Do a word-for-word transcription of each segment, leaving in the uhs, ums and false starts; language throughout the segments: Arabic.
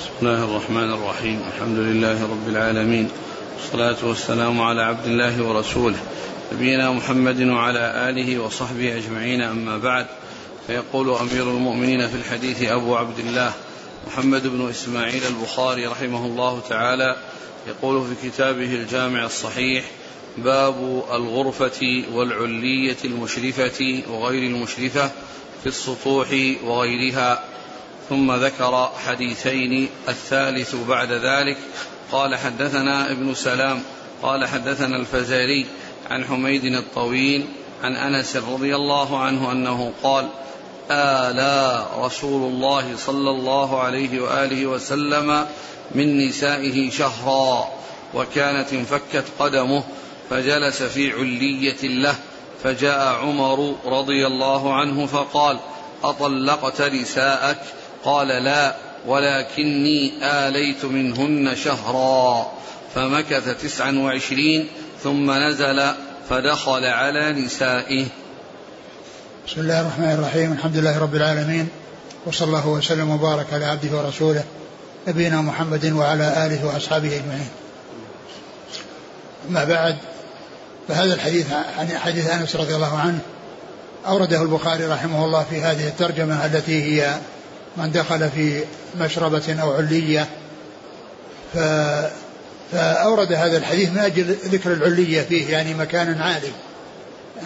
بسم الله الرحمن الرحيم. الحمد لله رب العالمين، والصلاة والسلام على عبد الله ورسوله نبينا محمد وعلى آله وصحبه أجمعين، أما بعد. فيقول أمير المؤمنين في الحديث أبو عبد الله محمد بن اسماعيل البخاري رحمه الله تعالى، يقول في كتابه الجامع الصحيح: باب الغرفة والعلية المشرفة وغير المشرفة في السطوح وغيرها. ثم ذكر حديثين، الثالث بعد ذلك قال: حدثنا ابن سلام قال حدثنا الفزاري عن حميد الطويل عن أنس رضي الله عنه أنه قال: آلا رسول الله صلى الله عليه وآله وسلم من نسائه شهرا، وكانت انفكت قدمه فجلس في علية له، فجاء عمر رضي الله عنه فقال: أطلقت نساءك؟ قال: لا، ولكني آليت منهن شهرا. فمكث تسعا وعشرين ثم نزل فدخل على نسائه. بسم الله الرحمن الرحيم. الحمد لله رب العالمين، وصلى الله وسلم وبارك على عبده ورسوله نبينا محمد وعلى آله وأصحابه أجمعين. ما بعد، فهذا الحديث عن حديث أنس رضي الله عنه أورده البخاري رحمه الله في هذه الترجمة التي هي: من دخل في مشربة أو علية. فأورد هذا الحديث من أجل ذكر العلية فيه، يعني مكان عالي،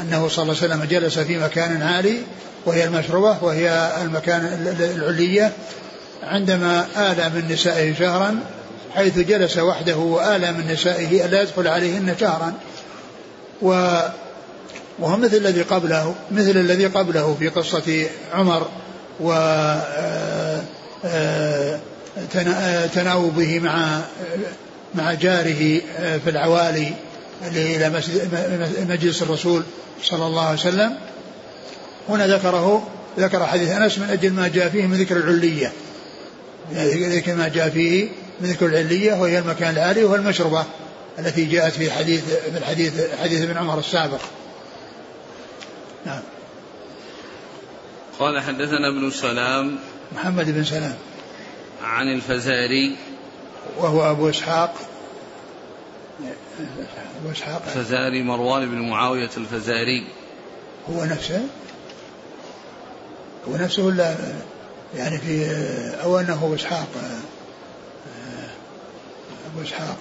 أنه صلى الله عليه وسلم جلس في مكان عالي وهي المشربة، وهي المكان العلية، عندما آلى من نسائه شهرا، حيث جلس وحده وآلى من نسائه ألا يدخل عليهن شهرا. و وهو مثل الذي قبله مثل الذي قبله في قصة عمر وتناوبه مع مع جاره في العوالي إلى مجلس الرسول صلى الله عليه وسلم. هنا ذكره ذكر حديث أنس من أجل ما جاء فيه من ذكر العلية، ذكر ما جاء فيه من ذكر العلية، وهي المكان العالي، وهي المشربة التي جاءت في الحديث في الحديث حديث ابن عمر السابق. نعم. قال: حدثنا ابن سلام محمد بن سلام عن الفزاري، وهو أبو إسحاق أبو إسحاق الفزاري مروان بن معاوية الفزاري، هو نفسه هو نفسه ولا يعني في أو أنه إسحاق أبو إسحاق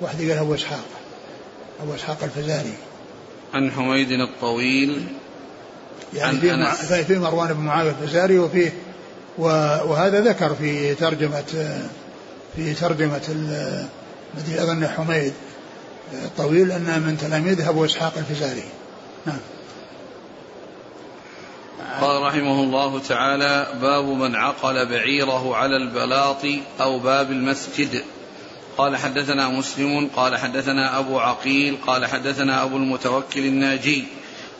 واحد قال أبو إسحاق أبو إسحاق الفزاري عن حميد الطويل، يعني فيه, مع... فيه مروان بن معاوية الفزاري، وفيه و... وهذا ذكر في ترجمة في ترجمة الذي أظن حميد الطويل أن من تلاميذه أبو إسحاق الفزاري. نعم. قال رحمه الله تعالى: باب من عقل بعيره على البلاط أو باب المسجد. قال: حدثنا مسلم قال حدثنا أبو عقيل قال حدثنا أبو المتوكل الناجي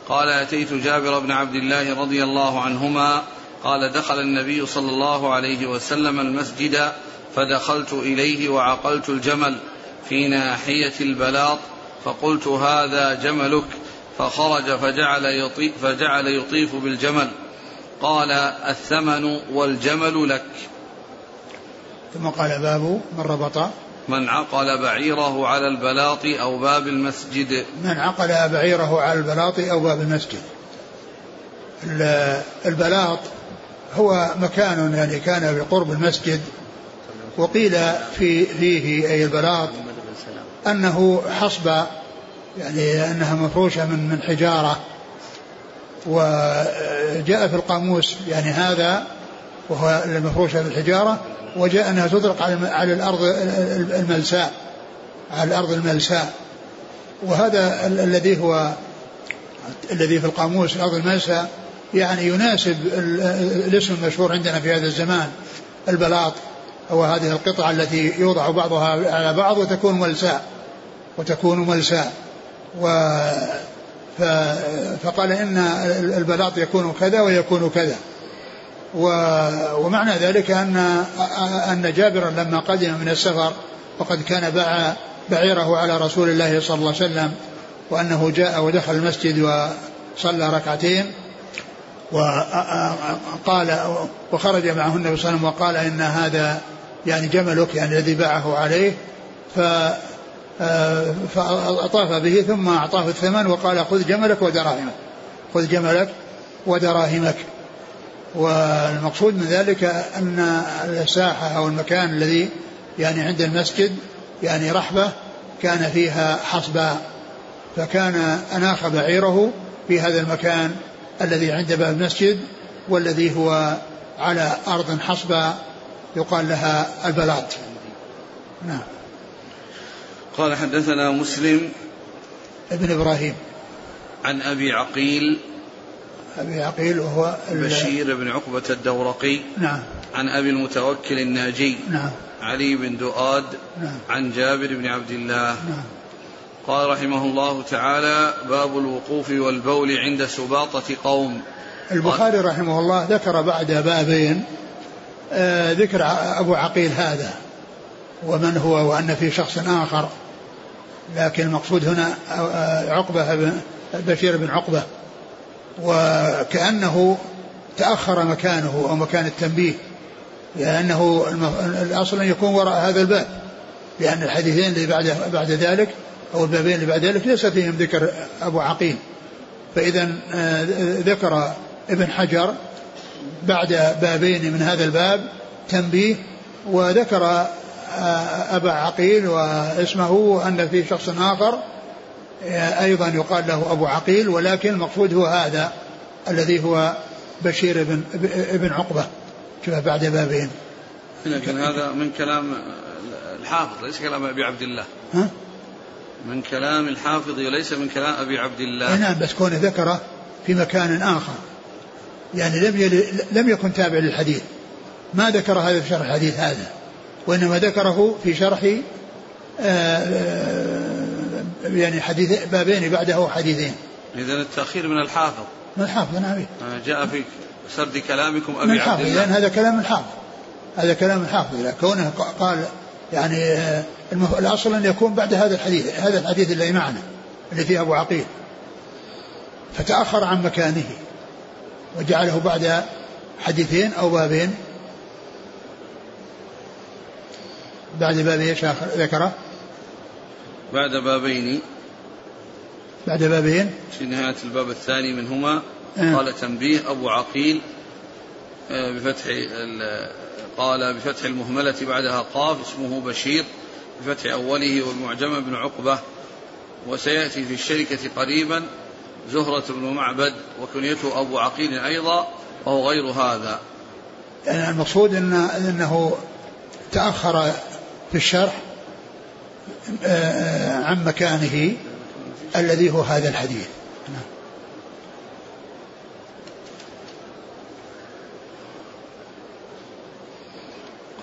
قال: أتيت جابر بن عبد الله رضي الله عنهما قال: دخل النبي صلى الله عليه وسلم المسجد، فدخلت إليه وعقلت الجمل في ناحية البلاط، فقلت: هذا جملك. فخرج فجعل يطيف, فجعل يطيف بالجمل. قال: الثمن والجمل لك. ثم قال: باب من ربط من عقل بعيره على البلاط أو باب المسجد. من عقل بعيره على البلاط أو باب المسجد. البلاط هو مكان يعني كان بقرب المسجد، وقيل في فيه أي البلاط أنه حصبة، يعني أنها مفروشة من من حجارة. وجاء في القاموس يعني هذا وهو المفروشة بالحجارة، وجاء أنها تطلق على الأرض الملساء، على الأرض الملساء، وهذا الذي هو الذي في القاموس الأرض الملساء، يعني يناسب الاسم المشهور عندنا في هذا الزمان البلاط، هو هذه القطعة التي يوضع بعضها على بعض وتكون ملساء وتكون ملساء و فقال إن البلاط يكون كذا ويكون كذا. ومعنى ذلك أن أن جابرا لما قدم من السفر وقد كان باع بعيره على رسول الله صلى الله عليه وسلم، وأنه جاء ودخل المسجد وصلى ركعتين، وقال وخرج معه النبي صلى الله عليه وسلم وقال: إن هذا يعني جملك يعني الذي باعه عليه فأطاف به ثم أعطاه الثمن وقال خذ جملك ودراهمك خذ جملك ودراهمك. والمقصود من ذلك أن الساحة أو المكان الذي يعني عند المسجد يعني رحبة كان فيها حصباء, فكان أناخ بعيره في هذا المكان الذي عند باب المسجد والذي هو على أرض حصبة يقال لها البلاط. نعم. قال حدثنا مسلم ابن إبراهيم عن أبي عقيل أبي عقيل وهو بشير بن عقبة الدورقي. نعم. عن أبي المتوكل الناجي. نعم. علي بن دؤاد. نعم. عن جابر بن عبد الله. نعم. قال رحمه الله تعالى باب الوقوف والبول عند سباطة قوم. البخاري رحمه الله ذكر بعد بابين آه ذكر أبو عقيل هذا ومن هو وأن في شخص آخر, لكن المقصود هنا عقبة بشير بن عقبة, وكأنه تأخر مكانه أو مكان التنبيه لأنه الأصل أن يكون وراء هذا الباب, لأن الحديثين اللي بعد, بعد ذلك أو البابين اللي بعد ذلك ليس فيهم ذكر أبو عقيل. فإذا ذكر ابن حجر بعد بابين من هذا الباب تنبيه, وذكر أبا عقيل واسمه أن في شخص آخر أيضا يقال له أبو عقيل, ولكن المقصود هو هذا الذي هو بشير بن, بن عقبة. شوف بعد بابين, لكن هذا من كلام الحافظ ليس كلام أبي عبد الله, ها؟ من كلام الحافظ وليس من كلام أبي عبد الله. نعم, بس كونه ذكره في مكان آخر يعني لم, لم يكن تابع للحديث, ما ذكر هذا في شرح الحديث هذا, وإنما ذكره في شرح يعني حديث بابين بعده حديثين. إذن التأخير من الحافظ من الحافظ نعم, جاء في سرد كلامكم أبي عبد الله. إذن هذا كلام الحافظ, هذا كلام الحافظ كونه قال يعني الأصل أن يكون بعد هذا الحديث, هذا الحديث اللي معنا اللي فيه أبو عقيل, فتأخر عن مكانه وجعله بعد حديثين أو بابين. بعد بابين ذكره بعد بابين بعد بابين في نهاية الباب الثاني منهما أه. قال تنبيه أبو عقيل بفتح قال بفتح المهملة بعدها قاف اسمه بشير بفتح أوله والمعجمة بن عقبة, وسيأتي في الشركة قريبا زهرة بن معبد وكنيته أبو عقيل أيضا وهو غير هذا. يعني المقصود إن أنه تأخر في الشرح عن مكانه الذي هو هذا الحديث.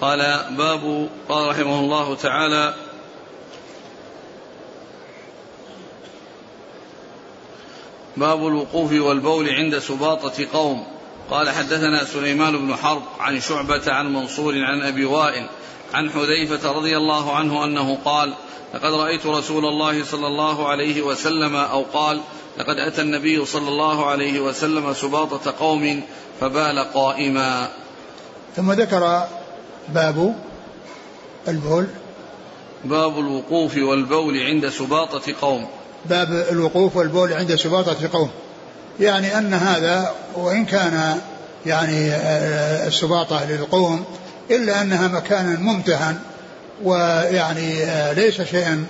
قال باب قال رحمه الله تعالى باب الوقوف والبول عند سباطة قوم. قال حدثنا سليمان بن حرب عن شعبة عن منصور عن أبي وائل عن حذيفة رضي الله عنه أنه قال لقد رأيت رسول الله صلى الله عليه وسلم أو قال لقد أتى النبي صلى الله عليه وسلم سباطة قوم فبال قائما. ثم ذكر باب البول باب الوقوف والبول عند سباطة قوم. باب الوقوف والبول عند سباطة قوم, يعني أن هذا وإن كان يعني السباطة للقوم إلا أنها مكان ممتهن ويعني ليس شيئا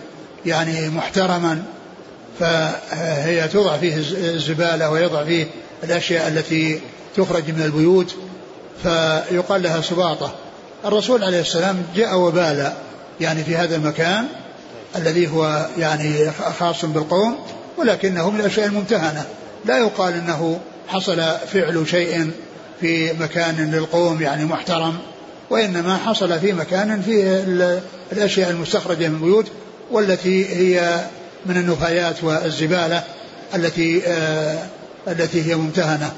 يعني محترما, فهي توضع فيه الزبالة ويضع فيه الأشياء التي تخرج من البيوت فيقال لها سباطة. الرسول عليه السلام جاء وبال يعني في هذا المكان الذي هو يعني خاص بالقوم, ولكنه من الأشياء الممتهنة, لا يقال أنه حصل فعل شيء في مكان للقوم يعني محترم, وإنما حصل في مكان فيه الأشياء المستخرجة من البيوت والتي هي من النفايات والزبالة التي آه التي هي ممتهنة.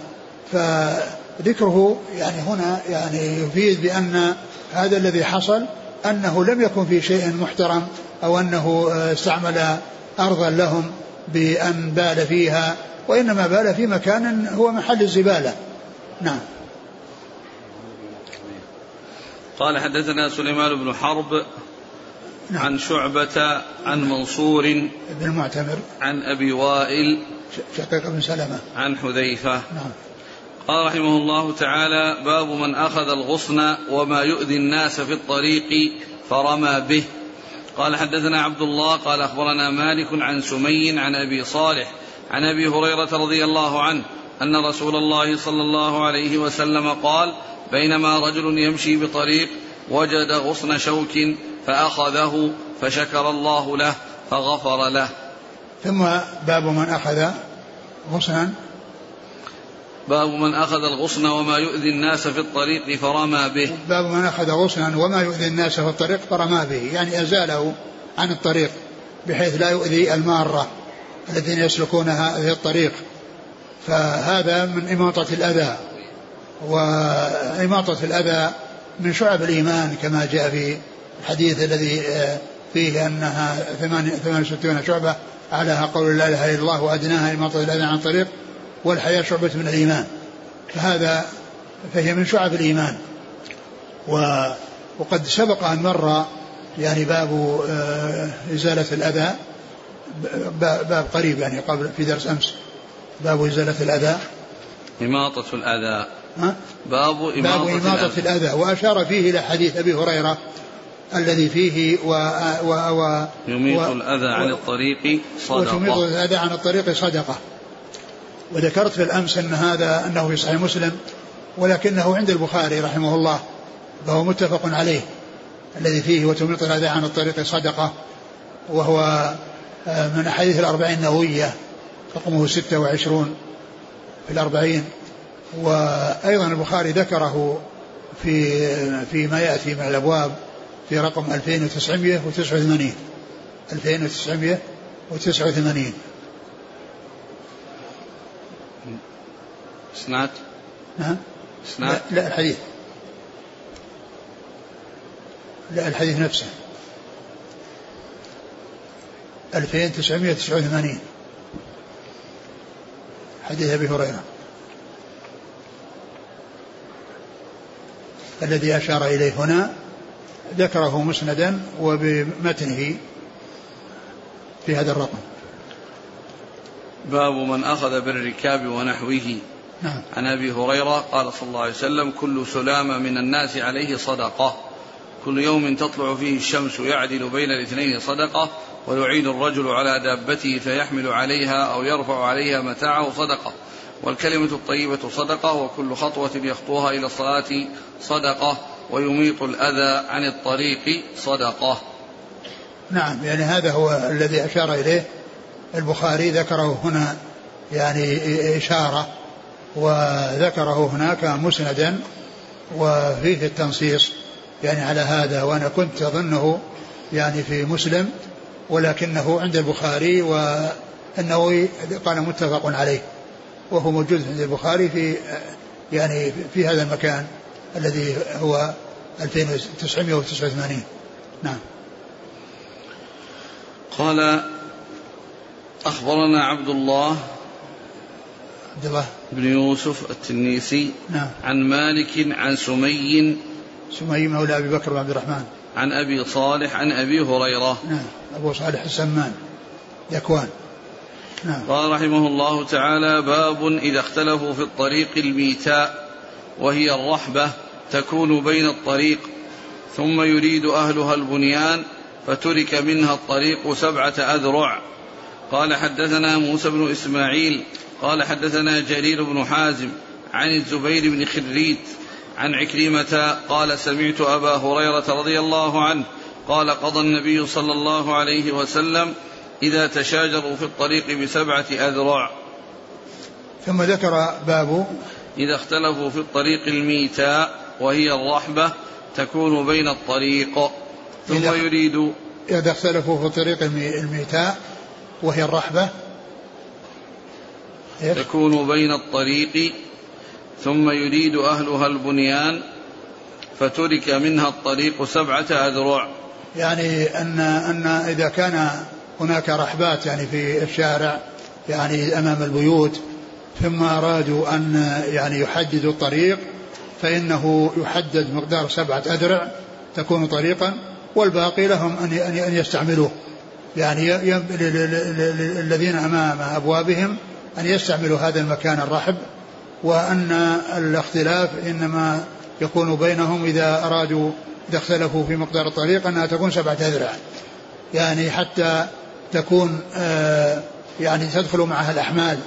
فذكره يعني هنا يعني يفيد بأن هذا الذي حصل أنه لم يكن في شيء محترم أو أنه استعمل أرضا لهم بأن بال فيها, وإنما بال في مكان هو محل الزبالة. نعم. قال حدثنا سليمان بن حرب نعم. عن شعبة عن منصور بن المعتمر عن أبي وائل شقيق بن سلمة عن حذيفة نعم. قال رحمه الله تعالى باب من أخذ الغصن وما يؤذي الناس في الطريق فرمى به. قال حدثنا عبد الله قال أخبرنا مالك عن سمي عن أبي صالح عن أبي هريرة رضي الله عنه أن رسول الله صلى الله عليه وسلم قال بينما رجل يمشي بطريق وجد غصن شوك فأخذه فشكر الله له فغفر له. ثم باب من أخذ غصنا باب من أخذ الغصن وما يؤذي الناس في الطريق فرمى به. باب من أخذ غصنا وما يؤذي الناس في الطريق فرمى به, يعني أزاله عن الطريق بحيث لا يؤذي المارة الذين يسلكون هذه الطريق, فهذا من إماطة الأذى, وإماطة الأذى من شعب الإيمان كما جاء في الحديث الذي فيه أنها ثمانية وستين شعبة أعلاها قول لا إله إلا الله وأدناها إماطة الأذى عن الطريق والحياة شعبة من الإيمان, فهذا فهي من شعب الإيمان. وقد سبق أن مر يعني باب إزالة الأذى, باب قريب يعني قبل في درس أمس, باب إزالة الأذى إماطة الأذى ها؟ باب إماطة, باب إماطة الأذى. الأذى وأشار فيه إلى حديث أبي هريرة الذي فيه و... و... و... يميط الأذى و... عن الطريق صدقة, ويميط الأذى عن الطريق صدقة. وذكرت في الأمس أن هذا أنه في صحيح مسلم ولكنه عند البخاري رحمه الله فهو متفق عليه الذي فيه وتميط الأذى عن الطريق صدقة, وهو من أحاديث الأربعين النووية رقمه ستة وعشرون في الأربعين. وأيضا البخاري ذكره في فيما يأتي من الأبواب في رقم ألفين وتسعمائة وتسعة وثمانين ألفين وتسعمائة وتسعة وثمانين. سنات ها؟ سنات لا, لا الحديث لا الحديث نفسه ألفين وتسعمائة وتسعة وثمانين حديث أبي هريرة الذي أشار إليه هنا ذكره مسندا وبمتنه في هذا الرقم. باب من أخذ بالركاب ونحوه نعم. عن أبي هريرة قال صلى الله عليه وسلم كل سلام من الناس عليه صدقة, كل يوم تطلع فيه الشمس يعدل بين الاثنين صدقة, ويعين الرجل على دابته فيحمل عليها أو يرفع عليها متاعه صدقة, والكلمة الطيبة صدقة, وكل خطوة يخطوها إلى الصلاة صدقة, ويميط الأذى عن الطريق صدقة. نعم, يعني هذا هو الذي أشار إليه البخاري, ذكره هنا يعني إشارة وذكره هناك مسندا وفيه التنصيص يعني على هذا, وأنا كنت أظنه يعني في مسلم ولكنه عند البخاري والنووي قال متفق عليه, وهو موجود عند البخاري في يعني في هذا المكان الذي هو ألفين وتسعمائة وتسعة وثمانين نعم. قال أخبرنا عبد الله عبد الله بن يوسف التنيسي نعم. عن مالك عن سمي سمي مولى أبي بكر وعبد الرحمن عن أبي صالح عن أبي هريرة نعم أبو صالح السمان يكوان نعم. قال رحمه الله تعالى باب إذا اختلفوا في الطريق الميتاء, وهي الرحبة تكون بين الطريق ثم يريد أهلها البنيان فترك منها الطريق سبعة أذرع. قال حدثنا موسى بن إسماعيل قال حدثنا جرير بن حازم عن الزبير بن خريت عن عكرمة قال سمعت أبا هريرة رضي الله عنه قال قضى النبي صلى الله عليه وسلم إذا تشاجروا في الطريق بسبعة أذرع. ثم ذكر باب إذا اختلفوا في الطريق الميتاء, وهي الرحبة تكون بين الطريق ثم يريد إذا اختلفوا في الطريق الميتاء وهي الرحبة تكون بين الطريق ثم يريد أهلها البنيان فترك منها الطريق سبعة أذرع. يعني أن, أن إذا كان هناك رحبات يعني في الشارع يعني أمام البيوت ثم أرادوا أن يعني يحددوا الطريق فإنه يحدد مقدار سبعة أذرع تكون طريقا، والباقي لهم أن يستعملوه، يعني الذين أمام أبوابهم أن يستعملوا هذا المكان الرحب، وأن الاختلاف إنما يكون بينهم إذا أرادوا إذا اختلفوا في مقدار الطريق أنها تكون سبعة أذرع، يعني حتى تكون يعني تدخل معها الأحمال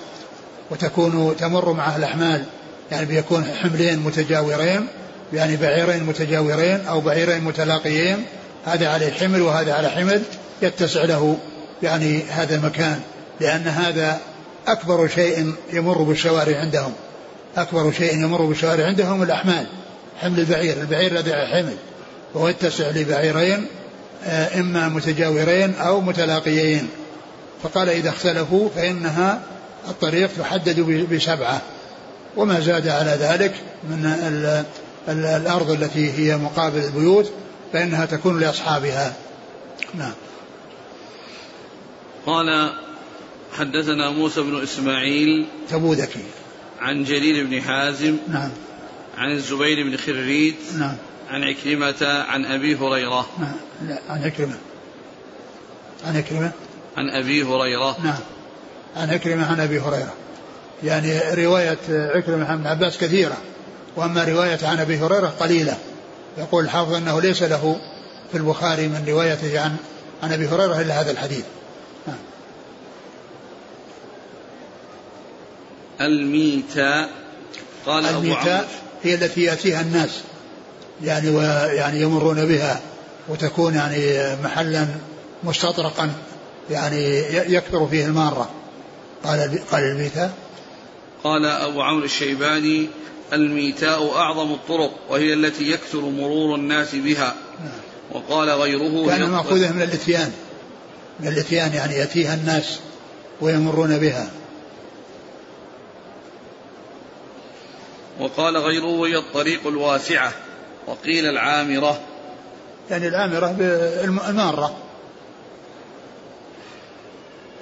وتكون تمر معها الأحمال، يعني بيكون حملين متجاورين، يعني بعيرين متجاورين أو بعيرين متلاقيين، هذا عليه حمل وهذا على حمل، يتسع له يعني هذا المكان، لأن هذا أكبر شيء يمر بالشوارع عندهم، أكبر شيء يمر بالشوارع عندهم الأحمال، حمل البعير، البعير الذي على حمل، وهو يتسع لبعيرين إما متجاورين أو متلاقيين. فقال إذا اختلفوا فإنها الطريق تحدد بسبعة، وما زاد على ذلك من ال ال الأرض التي هي مقابل البيوت فإنها تكون لأصحابها. نعم. قال حدثنا موسى بن إسماعيل تبوذكي عن جرير بن حازم، نعم، عن الزبير بن خريت، نعم، عن عكرمة عن أبي هريرة، نعم، لا عن عكرمة عن عكرمة عن أبي هريرة، نعم، عن عكرمة عن أبي هريرة، يعني رواية عكرمة عن عباس كثيرة، وأما رواية عن أبي هريرة قليلة. يقول الحافظ أنه ليس له في البخاري من روايته عن عن أبي هريرة إلا هذا الحديث. الميتاء. قال الميتاء هي التي يأتيها الناس، يعني ويعني يمرون بها، وتكون يعني محلا مستطرقا يعني يكثر فيه المارة. قال قال الميتاء. قال أبو عمرو الشيباني الميتاء أعظم الطرق، وهي التي يكثر مرور الناس بها. وقال غيره كان مأخوذه من الإتيان، من الإتيان يعني يأتيها الناس ويمرون بها. وقال غيره وهي الطريق الواسعة، وقيل العامرة، يعني العامرة بالمارة.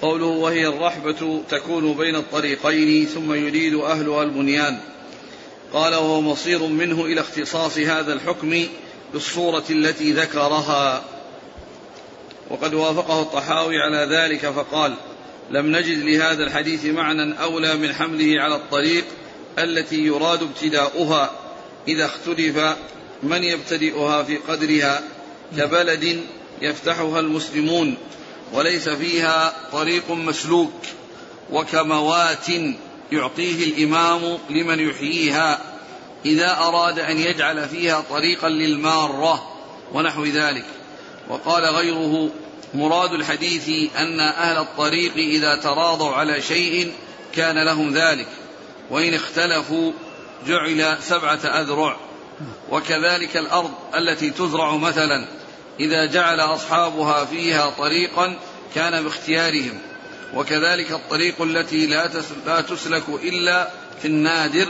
قوله وهي الرحبة تكون بين الطريقين ثم يريد أهلها البنيان. قال وهو مصير منه إلى اختصاص هذا الحكم بالصورة التي ذكرها، وقد وافقه الطحاوي على ذلك فقال لم نجد لهذا الحديث معنى أولى من حمله على الطريق التي يراد ابتداؤها إذا اختلف من يبتدئها في قدرها، كبلد يفتحها المسلمون وليس فيها طريق مسلوك، وكموات يعطيه الإمام لمن يحييها إذا أراد أن يجعل فيها طريقا للمارة ونحو ذلك. وقال غيره مراد الحديث أن أهل الطريق إذا تراضوا على شيء كان لهم ذلك، وإن اختلفوا جعل سبعة أذرع. وكذلك الأرض التي تزرع مثلا إذا جعل أصحابها فيها طريقا كان باختيارهم. وكذلك الطريق التي لا تسلك إلا في النادر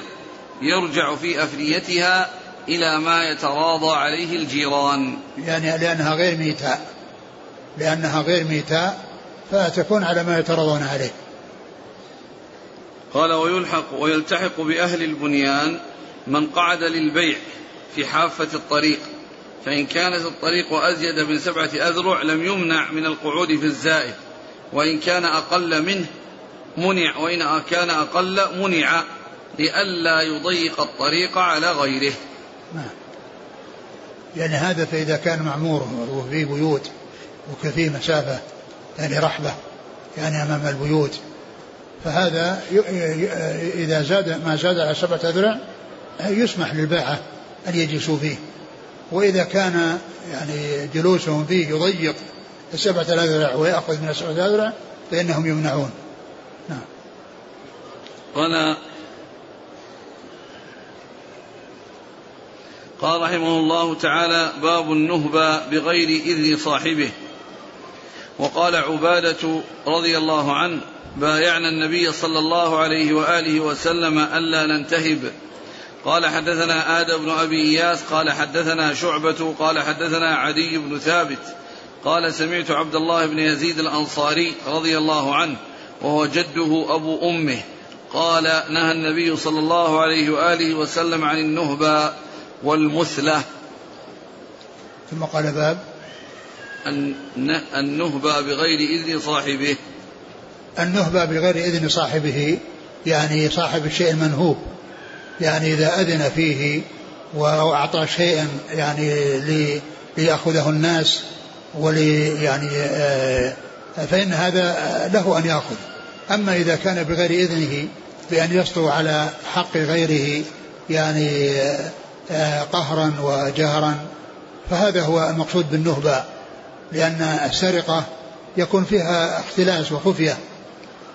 يرجع في أفريتها إلى ما يتراضى عليه الجيران، يعني لأنها غير ميتاء، لأنها غير ميتاء فتكون على ما يتراضون عليه. قال ويلحق ويلتحق بأهل البنيان من قعد للبيع في حافة الطريق، فإن كانت الطريق أزيد من سبعة أذرع لم يمنع من القعود في الزائد، وإن كان أقل منه منع وإن كان أقل منع لئلا يضيق الطريق على غيره. يعني هذا فإذا كان معمور وفيه بيوت وكفيه مسافة يعني رحبة يعني أمام البيوت، فهذا إذا زاد ما زاد على سبعة أذرع يسمح للباعة أن يجلسوا فيه، وإذا كان يعني جلوسهم فيه يضيق السبعة أذرع ويأخذ من السبعة أذرع فإنهم يمنعون. نعم. قال قال رحمه الله تعالى باب النهبة بغير إذن صاحبه. وقال عبادة رضي الله عنه بايعنا النبي صلى الله عليه وآله وسلم ألا ننتهب. قال حدثنا آدم بن أبي إياس قال حدثنا شعبة قال حدثنا عدي بن ثابت قال سمعت عبد الله بن يزيد الأنصاري رضي الله عنه وهو جده أبو أمه قال نهى النبي صلى الله عليه وآله وسلم عن النهبة والمثلة. ثم قال باب النهبة بغير إذن صاحبه. النهبة بغير إذن صاحبه يعني صاحب الشيء المنهوب، يعني إذا أذن فيه وأعطى شيئا يعني ليأخذه الناس ولي يعني فإن هذا له أن يأخذ. أما إذا كان بغير إذنه بأن يسطو على حق غيره يعني قهرا وجهرا فهذا هو المقصود بالنهبة، لأن السرقة يكون فيها اختلاس وخفية،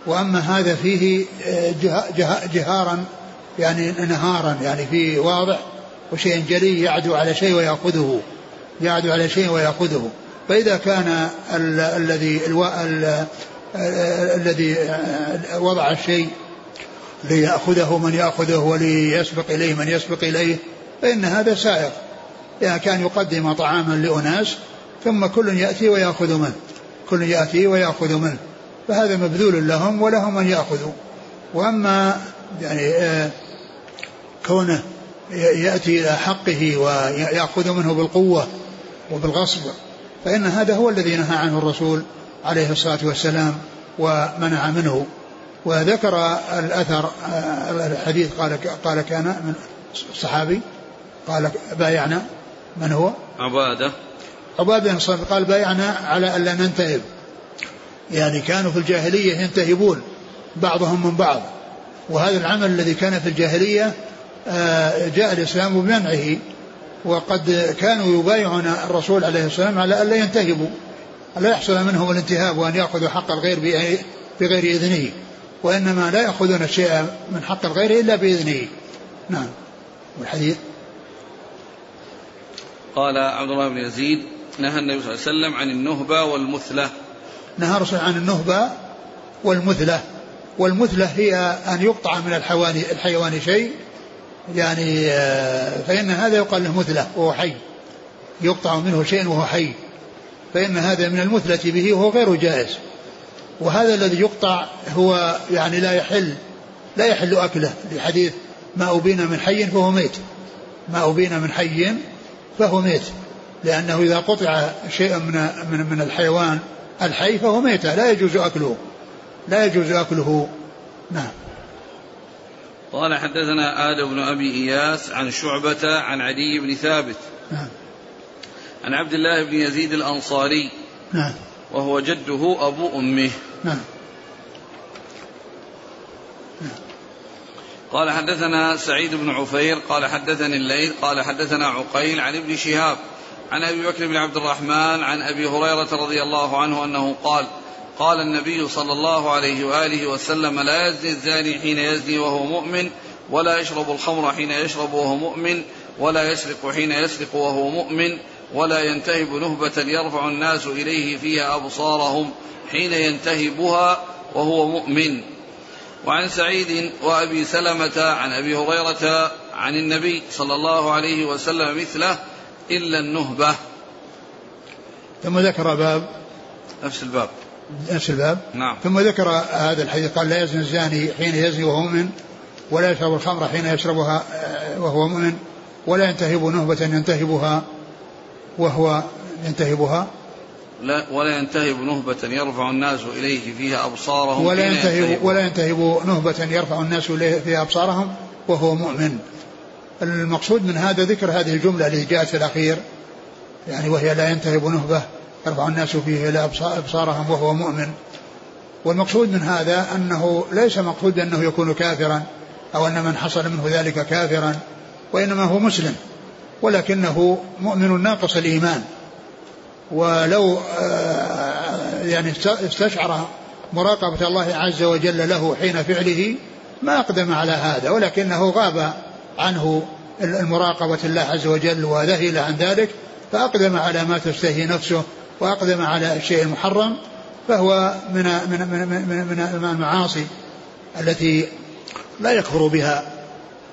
وأما هذا فيه جه جه جهارا يعني نهارا، يعني فيه واضح وشيء جلي يعدو على شيء ويأخذه يعدو على شيء ويأخذه. فإذا كان الذي الذي وضع الشيء ليأخذه من يأخذه وليسبق إليه من يسبق إليه فإن هذا سائق، يعني كان يقدم طعاما لأناس ثم كل يأتي ويأخذ منه كل يأتي ويأخذ منه فهذا مبذول لهم ولهم من يأخذوا. وأما يعني كونه يأتي إلى حقه ويأخذ منه بالقوة وبالغصب فإن هذا هو الذي نهى عنه الرسول عليه الصلاة والسلام ومنع منه. وذكر الأثر الحديث قال قال كان من الصحابي قال بايعنا من هو عبادة عبادة قال بايعنا على ألا ننتهب، يعني كانوا في الجاهلية ينتهبون بعضهم من بعض، وهذا العمل الذي كان في الجاهلية جاء الإسلام بمنعه، وقد كانوا يبايعون الرسول عليه السلام على ألا ينتهبوا، لا يحصل منهم الانتهاب وأن يأخذوا حق الغير بغير إذنه، وإنما لا يأخذون الشيء من حق الغير إلا بإذنه. نعم. والحديث قال عبد الله بن يزيد نهى النبي صلى الله عليه وسلم عن النهبة والمثلة. نهى الرسول عن النهبة والمثلة. والمثلة هي أن يقطع من الحيوان شيء، يعني فإن هذا يقال له مثلة وهو حي، يقطع منه شيء وهو حي، فإن هذا من المثلة به وهو غير جائز. وهذا الذي يقطع هو يعني لا يحل لا يحل أكله، لحديث ما أبين من حي فهو ميت، ما أبين من حي فهو ميت، لأنه إذا قطع شيء من من, من الحيوان الحي فهو ميت لا يجوز أكله لا يجوز أكله. نعم. قال حدثنا آدم بن أبي إياس عن شعبة عن عدي بن ثابت. نعم. عن عبد الله بن يزيد الأنصاري. نعم. وهو جده أبو أمه. نعم. قال حدثنا سعيد بن عفير قال حدثني الليث قال حدثنا عقيل عن ابن شهاب عن أبي بكر بن عبد الرحمن عن أبي هريرة رضي الله عنه أنه قال قال النبي صلى الله عليه وآله وسلم لا يزني الزاني حين يزني وهو مؤمن، ولا يشرب الخمر حين يشرب وهو مؤمن، ولا يسرق حين يسرق وهو مؤمن، ولا ينتهب نهبة يرفع الناس إليه فيها أبصارهم حين ينتهبها وهو مؤمن. وعن سعيد وأبي سلمة عن أبي هريرة عن النبي صلى الله عليه وسلم مثله إلا النهبة. ثم ذكر باب نفس الباب نفس الباب نعم. ثم ذكر هذا الحديث قال لا يزني الزاني حين يزني وهو مؤمن، ولا يشرب الخمر حين يشربها وهو مؤمن، ولا ينتهب نهبة ينتهبها وهو ينتهبها لا ولا ينتهب نهبة يرفع الناس إليه فيها أبصارهم ولا ينتهب ولا ينتهب نهبة يرفع الناس إليه فيها أبصارهم وهو مؤمن. المقصود من هذا ذكر هذه الجملة اللي جاءت في الأخير، يعني وهي لا ينتهب نهبة يرفع الناس فيه إلى أبصارهم وهو مؤمن. والمقصود من هذا أنه ليس مقصود أنه يكون كافرا أو أن من حصل منه ذلك كافرا، وإنما هو مسلم ولكنه مؤمن ناقص الإيمان، ولو يعني استشعر مراقبة الله عز وجل له حين فعله ما أقدم على هذا، ولكنه غاب عنه المراقبة الله عز وجل وذهل عن ذلك فأقدم على ما تشتهي نفسه وأقدم على الشيء المحرم، فهو من, من, من, من المعاصي التي لا يكفر بها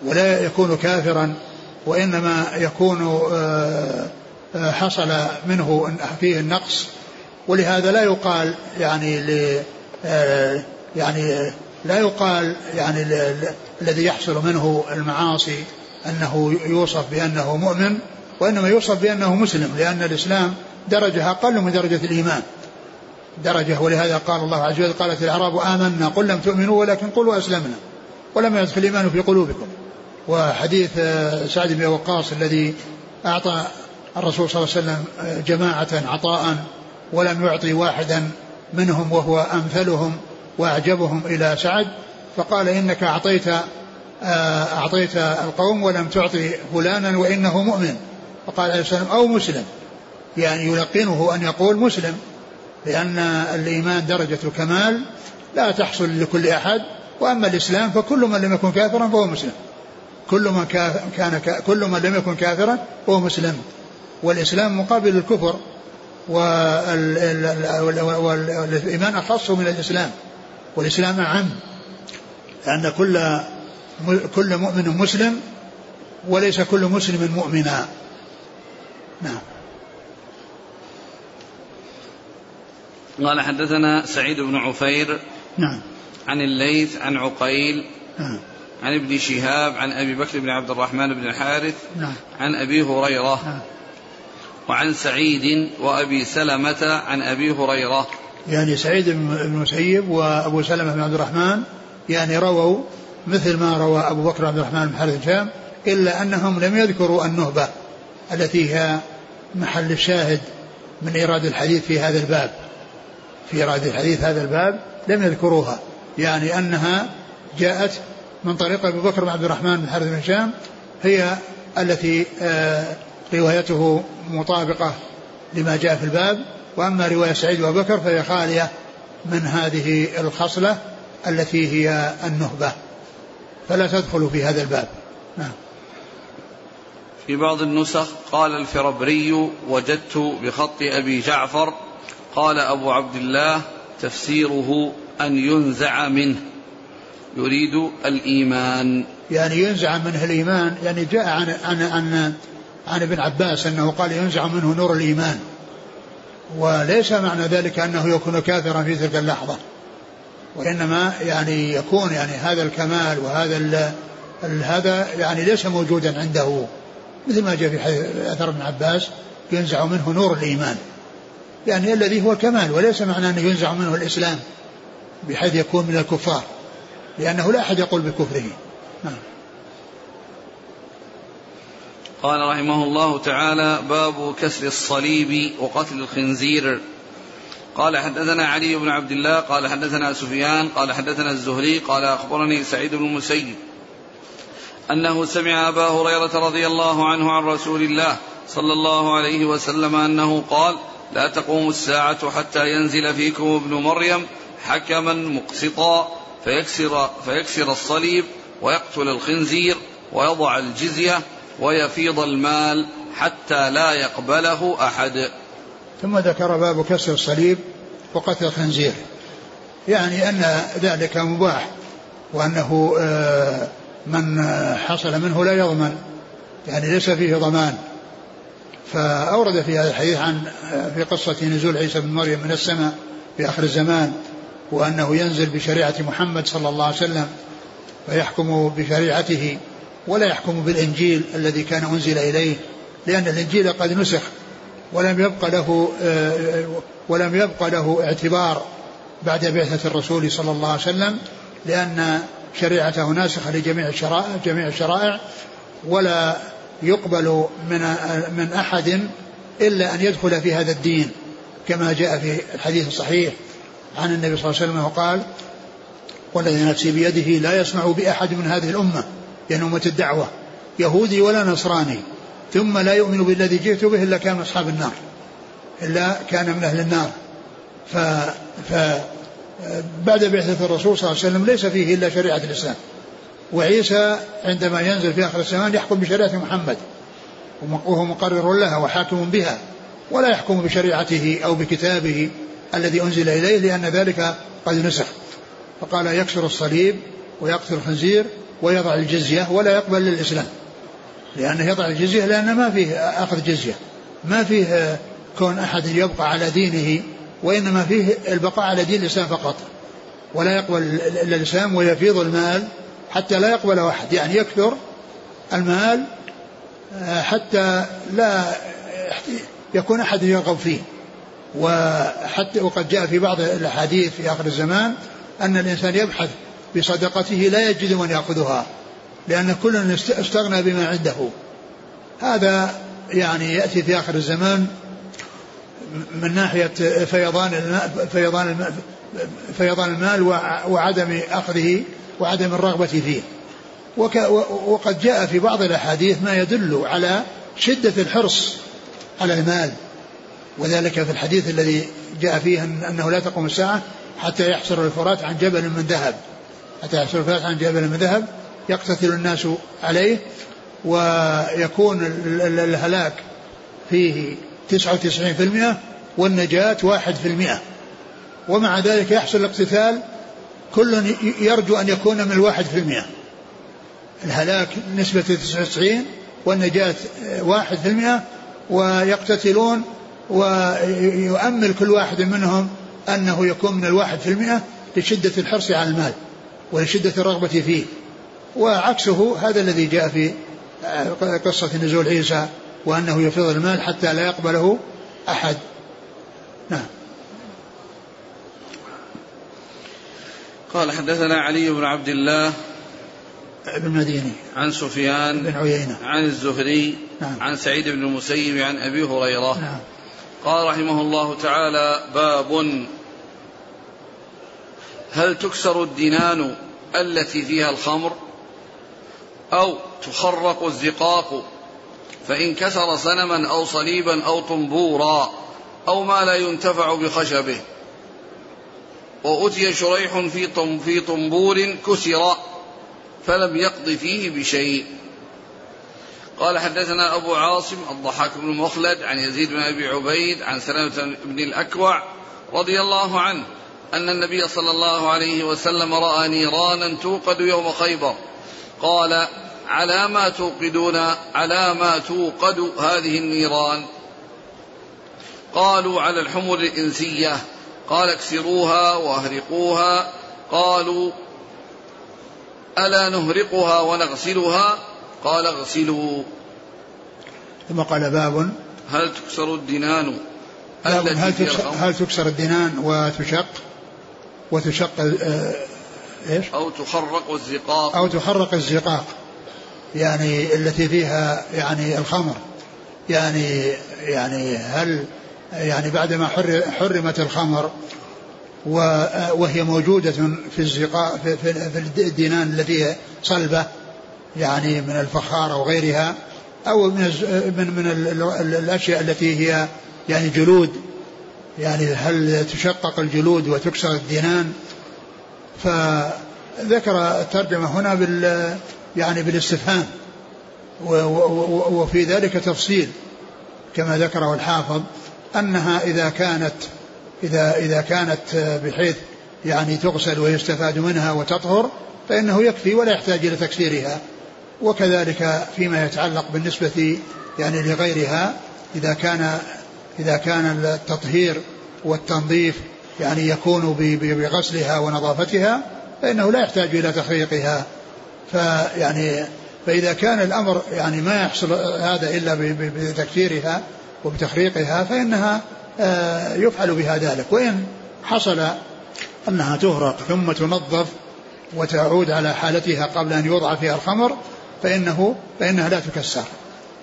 ولا يكون كافرا، وإنما يكون حصل منه فيه النقص. ولهذا لا يقال يعني يعني لا يقال يعني الذي يحصل منه المعاصي أنه يوصف بأنه مؤمن، وإنما يوصف بأنه مسلم، لأن الإسلام درجة أقل من درجة الإيمان درجة. ولهذا قال الله عز وجل: قالت الأعراب آمنا قل لم تؤمنوا ولكن قلوا أسلمنا ولم يدخل الإيمان في قلوبكم. وحديث سعد بن وقاص الذي أعطى الرسول صلى الله عليه وسلم جماعة عطاء ولم يعطي واحدا منهم وهو أمثلهم وأعجبهم إلى سعد، فقال: إنك أعطيت أعطيت القوم ولم تعطي فلانا وإنه مؤمن. فقال عليه السلام: أو مسلم، يعني يلقنه أن يقول مسلم، لأن الإيمان درجة كمال لا تحصل لكل أحد، وأما الإسلام فكل من لم يكن كافرا فهو مسلم، كل من كان كل من لم يكن كافرا فهو مسلم. والإسلام مقابل الكفر، والإيمان أخص من الإسلام والإسلام أعم، لأن كل كل مؤمن مسلم وليس كل مسلم مؤمنا. نعم. قال: حدثنا سعيد بن عفير نعم عن الليث عن عقيل نعم عن ابن شهاب عن أبي بكر بن عبد الرحمن بن الحارث نعم عن أبي هريرة نعم وعن سعيد وأبي سلمة عن أبي هريرة. يعني سعيد بن المسيب وأبو سلمة بن عبد الرحمن يعني رووا مثل ما روى أبو بكر عبد الرحمن بن حارث الشام، إلا أنهم لم يذكروا النهبة التي هي محل الشاهد من إيراد الحديث في هذا الباب، في إيراد الحديث هذا الباب لم يذكروها، يعني أنها جاءت من طريق أبي بكر بن عبد الرحمن بن حارث بن هشام، هي التي روايته مطابقة لما جاء في الباب. وأما رواية سعيد وأبي بكر فهي خالية من هذه الخصلة التي هي النهبة، فلا تدخل في هذا الباب. في بعض النسخ قال الفربري: وجدت بخط أبي جعفر. قال أبو عبد الله: تفسيره أن ينزع منه، يريد الإيمان، يعني ينزع منه الإيمان، يعني جاء عن, عن, عن, عن ابن عباس أنه قال: ينزع منه نور الإيمان، وليس معنى ذلك أنه يكون كافرا في تلك اللحظة، وإنما يعني يكون يعني هذا الكمال وهذا ال ال هذا يعني ليس موجودا عنده، مثل ما جاء في أثر ابن عباس: ينزع منه نور الإيمان، يعني الذي هو الكمال، وليس معنى أنه ينزع منه الإسلام بحيث يكون من الكفار، لأنه لا أحد يقول بكفره. نعم. قال رحمه الله تعالى: باب كسر الصليب وقتل الخنزير. قال: حدثنا علي بن عبد الله قال حدثنا سفيان قال حدثنا الزهري قال أخبرني سعيد بن المسيب أنه سمع أبا هريرة رضي الله عنه عن رسول الله صلى الله عليه وسلم أنه قال: لا تقوم الساعة حتى ينزل فيكم ابن مريم حكما مقسطا فيكسر, فيكسر الصليب ويقتل الخنزير ويضع الجزية ويفيض المال حتى لا يقبله أحد. ثم ذكر باب كسر الصليب وقتل الخنزير، يعني أن ذلك مباح، وأنه من حصل منه لا يضمن، يعني ليس فيه ضمان. فأورد في هذا الحديث عن في قصة نزول عيسى بن مريم من السماء في آخر الزمان، وأنه ينزل بشريعة محمد صلى الله عليه وسلم ويحكم بشريعته، ولا يحكم بالإنجيل الذي كان أنزل إليه، لأن الإنجيل قد نسخ ولم يبقى له ولم يبقى له اعتبار بعد بعثة الرسول صلى الله عليه وسلم، لأن شريعته ناسخة لجميع الشرائع جميع الشرائع، ولا يقبل من من أحد إلا أن يدخل في هذا الدين، كما جاء في الحديث الصحيح عن النبي صلى الله عليه وسلم قال: والذي نفسي بيده لا يسمع بأحد من هذه الأمة، يعني أمة الدعوة، يهودي ولا نصراني، ثم لا يؤمن بالذي جئت به إلا كان أصحاب النار إلا كان من أهل النار. ف... ف... بعد بعثة الرسول صلى الله عليه وسلم ليس فيه إلا شريعة الإسلام، وعيسى عندما ينزل في آخر الزمان يحكم بشريعة محمد وهو مقرر لها وحاكم بها، ولا يحكم بشريعته أو بكتابه الذي أنزل إليه، لأن ذلك قد نسخ. فقال: يكسر الصليب ويقتل الخنزير ويضع الجزية ولا يقبل للإسلام، لأنه يضع الجزية، لأنه ما فيه أخذ جزية، ما فيه كون أحد يبقى على دينه، وإنما فيه البقاء على دين الإسلام فقط، ولا يقبل إلا الإسلام ويفيض المال حتى لا يقبل أحد, يعني يكثر المال حتى لا يكون أحد يرغب فيه. وحتى وقد جاء في بعض الحديث في آخر الزمان أن الإنسان يبحث بصدقته لا يجد من يأخذها لأن كل استغنى بما عنده. هذا يعني يأتي في آخر الزمان من ناحية فيضان المال, فيضان المال, فيضان المال وعدم أخذه وعدم الرغبة فيه. وقد جاء في بعض الأحاديث ما يدل على شدة الحرص على المال, وذلك في الحديث الذي جاء فيه أنه لا تقوم الساعة حتى يحصر الفرات عن جبل من ذهب, حتى يحصر الفرات عن جبل من ذهب يقتتل الناس عليه ويكون الهلاك فيه تسعة وتسعين في المئة والنجاة واحد في المئة, ومع ذلك يحصل الاقتتال كل يرجو أن يكون من الواحد في المئة, الهلاك نسبة تسعة وتسعين والنجاة واحد في المئة, ويقتتلون ويؤمل كل واحد منهم أنه يكون من الواحد في المئة لشدة الحرص على المال ولشدة الرغبة فيه. وعكسه هذا الذي جاء في قصة نزول عيسى وأنه يفيض المال حتى لا يقبله أحد. نعم. قال حدثنا علي بن عبد الله بن المديني عن سفيان بن عيينة عن الزهري, نعم, عن سعيد بن المسيب عن أبي هريرة, نعم. قال رحمه الله تعالى: باب هل تكسر الدنان التي فيها الخمر أو تخرق الزقاق فإن كسر صنما أو صليبا أو طنبورا أو ما لا ينتفع بخشبه. وأتي شريح في, طن في طنبور كسر فلم يقض فيه بشيء. قال حدثنا أبو عاصم الضحاك بن مخلد عن يزيد بن أبي عبيد عن سلمة بن الأكوع رضي الله عنه أن النبي صلى الله عليه وسلم رأى نيرانا توقد يوم خيبر, قال: على ما توقدون, على ما توقد هذه النيران؟ قالوا: على الحمر الإنسية. قال: اكسروها واهرقوها. قالوا: ألا نهرقها ونغسلها؟ قال: اغسلوا. ثم قال: باب هل تكسر الدنان التي هل تكسر الدنان وتشق وتشق ايش او تخرق الزقاق او تخرق الزقاق يعني التي فيها يعني الخمر, يعني يعني هل يعني بعدما حرمت الخمر وهي موجودة في الزقاق في الدنان التي صلبة يعني من الفخار أو غيرها أو من من من الأشياء التي هي يعني جلود, يعني هل تشقق الجلود وتكسر الدنان؟ فذكر الترجمة هنا بال يعني بالاستفهام, وفي ذلك تفصيل كما ذكره الحافظ أنها إذا كانت إذا إذا كانت بحيث يعني تغسل ويستفاد منها وتطهر فإنه يكفي ولا يحتاج إلى تكسيرها, وكذلك فيما يتعلق بالنسبة يعني لغيرها إذا كان إذا كان التطهير والتنظيف يعني يكون بغسلها ونظافتها فإنه لا يحتاج إلى تخريقها. فيعني فإذا كان الأمر يعني ما يحصل هذا إلا بتكسيرها وبتخريقها فإنها يفعل بها ذلك, وإن حصل أنها تهرق ثم تنظف وتعود على حالتها قبل أن يوضع فيها الخمر فإنه فإنها لا تكسر,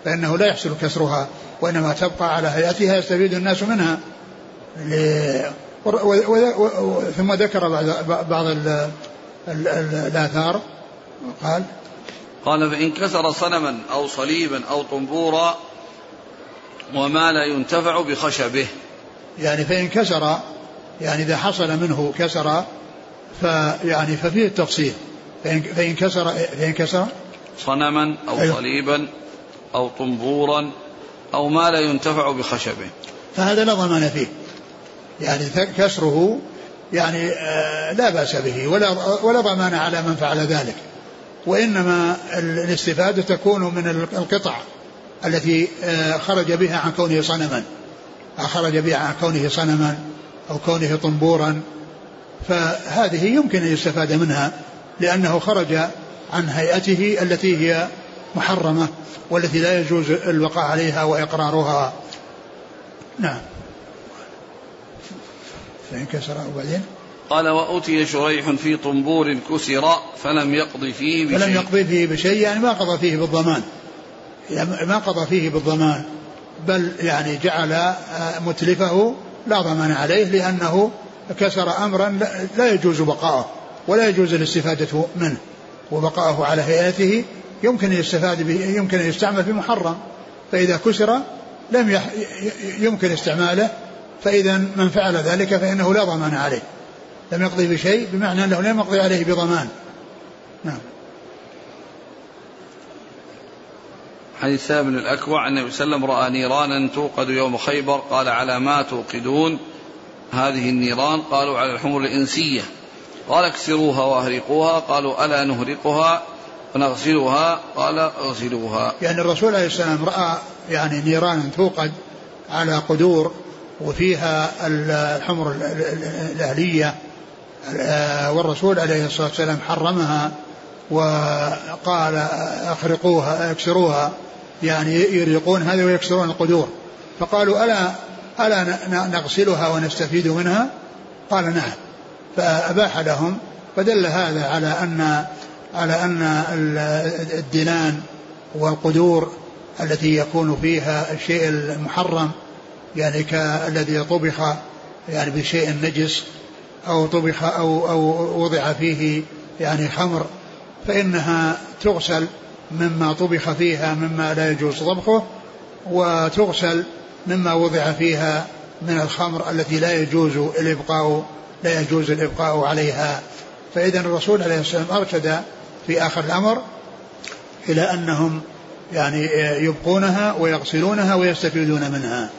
فإنه لا يحصل كسرها وإنما تبقى على هيئتها يستفيد الناس منها. ثم ذكر بعض الآثار قال قال فإن كسر صنما أو صليبا أو طنبورا وما لا ينتفع بخشبه, يعني فإن كسر يعني إذا حصل منه كسر فيعني ففيه التفصيل, فإن, فإن كسر فإن كسر صنما أو أيوه صليبا أو طنبورا أو ما لا ينتفع بخشبه فهذا لا ضمان فيه, يعني كسره يعني آه لا بأس به ولا ولا ضمان على من فعل ذلك, وإنما الاستفادة تكون من القطع التي خرج بها عن كونه صنما, خرج بها عن كونه صنما أو كونه طنبورا فهذه يمكن أن يستفاد منها لأنه خرج عن هيئته التي هي محرمة والتي لا يجوز الوقع عليها وإقرارها. نعم. فانكسر وبعدين قال وأتي شريح في طنبور كسر فلم يقضي فيه بشيء. فلم يقضي فيه بشيء يعني ما قضى فيه بالضمان، ما قضى فيه بالضمان، بل يعني جعل متلفه لا ضمان عليه لأنه كسر أمرا لا يجوز بقاءه ولا يجوز الاستفادة منه، وبقاءه على هيئته يمكن يستفاد به، يمكن يستعمل في محرم، فإذا كسر لم يح... يمكن استعماله، فإذا من فعل ذلك فإنه لا ضمان عليه، لم يقضي بشيء بمعنى أنه لم يقضي عليه بضمان. نعم. حديث ثابت الأكوع أن النبي صلى الله عليه وسلم رأى نيرانا توقد يوم خيبر قال على ما توقدون هذه النيران؟ قالوا على الحمر الإنسية. قال اكسروها واهرقوها. قالوا ألا نهرقها ونغسلها؟ قال اغسلوها. يعني الرسول عليه السلام رأى يعني نيران توقد على قدور وفيها الحمر الأهلية، والرسول عليه الصلاة والسلام حرمها وقال اخرقوها اكسروها، يعني يريقون هذا ويكسرون القدور. فقالوا ألا ألا نغسلها ونستفيد منها؟ قال نعم، فأباح لهم. فدل هذا على أن على أن الدنان والقدور التي يكون فيها الشيء المحرم يعني كالذي طبخ يعني بشيء نجس أو طبخ أو أو وضع فيه يعني خمر، فإنها تغسل مما طبخ فيها مما لا يجوز طبخه، وتغسل مما وضع فيها من الخمر التي لا يجوز الإبقاء لا يجوز الإبقاء عليها. فإذا الرسول عليه السلام أرشد في آخر الأمر إلى أنهم يعني يبقونها ويغسلونها ويستفيدون منها.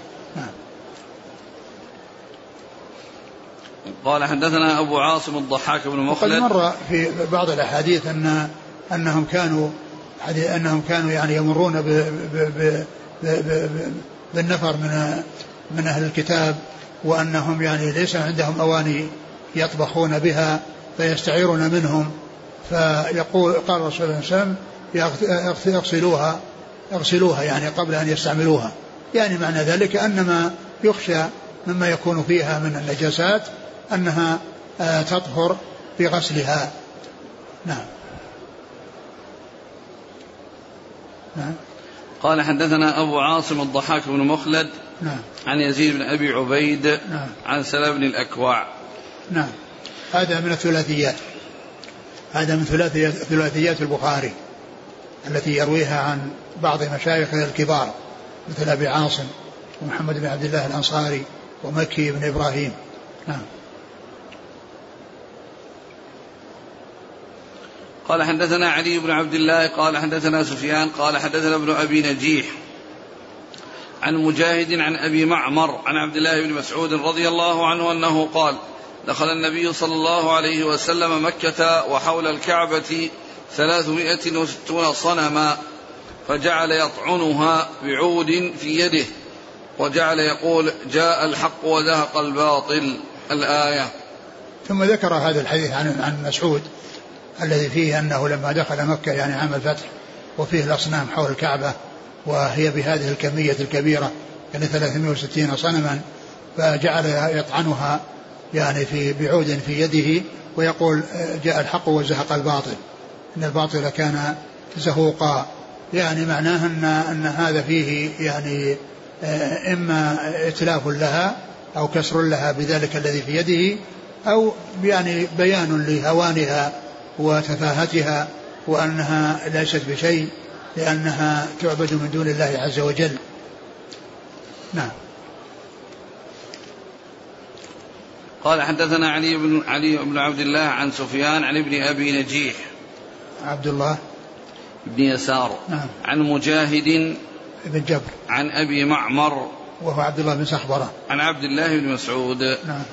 قال حدثنا أبو عاصم الضحاك بن مخلد. وقد مر في بعض الأحاديث أن أنهم كانوا أنهم كانوا يعني يمرون ب ب ب ب بالنفر من من أهل الكتاب، وأنهم يعني ليس عندهم أواني يطبخون بها فيستعيرون منهم، فيقول قال رسول الله صلى الله عليه وسلم اغسلوها اغسلوها يعني قبل أن يستعملوها، يعني معنى ذلك أنما يخشى مما يكون فيها من النجاسات أنها تطهر بغسلها. نعم. نعم. قال حدثنا أبو عاصم الضحاك بن مخلد. نعم. عن يزيد بن أبي عبيد. نعم. عن سلام بن الأكوع. نعم. هذا من الثلاثيات، هذا من ثلاثيات, ثلاثيات البخاري التي يرويها عن بعض مشايخه الكبار مثل أبي عاصم ومحمد بن عبد الله الأنصاري ومكي بن إبراهيم. نعم. قال حدثنا علي بن عبد الله قال حدثنا سفيان قال حدثنا ابن أبي نجيح عن مجاهد عن أبي معمر عن عبد الله بن مسعود رضي الله عنه أنه قال دخل النبي صلى الله عليه وسلم مكة وحول الكعبة ثلاثمائة وستون صنما، فجعل يطعنها بعود في يده وجعل يقول جاء الحق وزهق الباطل الآية. ثم ذكر هذا الحديث عن عن مسعود الذي فيه أنه لما دخل مكة يعني عام الفتح وفيه الأصنام حول الكعبة وهي بهذه الكمية الكبيرة يعني ثلاثمائة وستين صنما، فجعل يطعنها يعني في بعود في يده ويقول جاء الحق وزهق الباطل إن الباطل كان زهوقا، يعني معناه أن, أن هذا فيه يعني إما إتلاف لها أو كسر لها بذلك الذي في يده، أو يعني بيان لهوانها وتفاهتها وأنها ليست بشيء لأنها تعبد من دون الله عز وجل. نعم. قال حدثنا علي بن علي بن عبد الله عن سفيان عن ابن أبي نجيح عبد الله بن يسار. نعم. عن مجاهد بن جبر عن أبي معمر وهو عبد الله بن سخبرة عن عبد الله بن مسعود. نعم.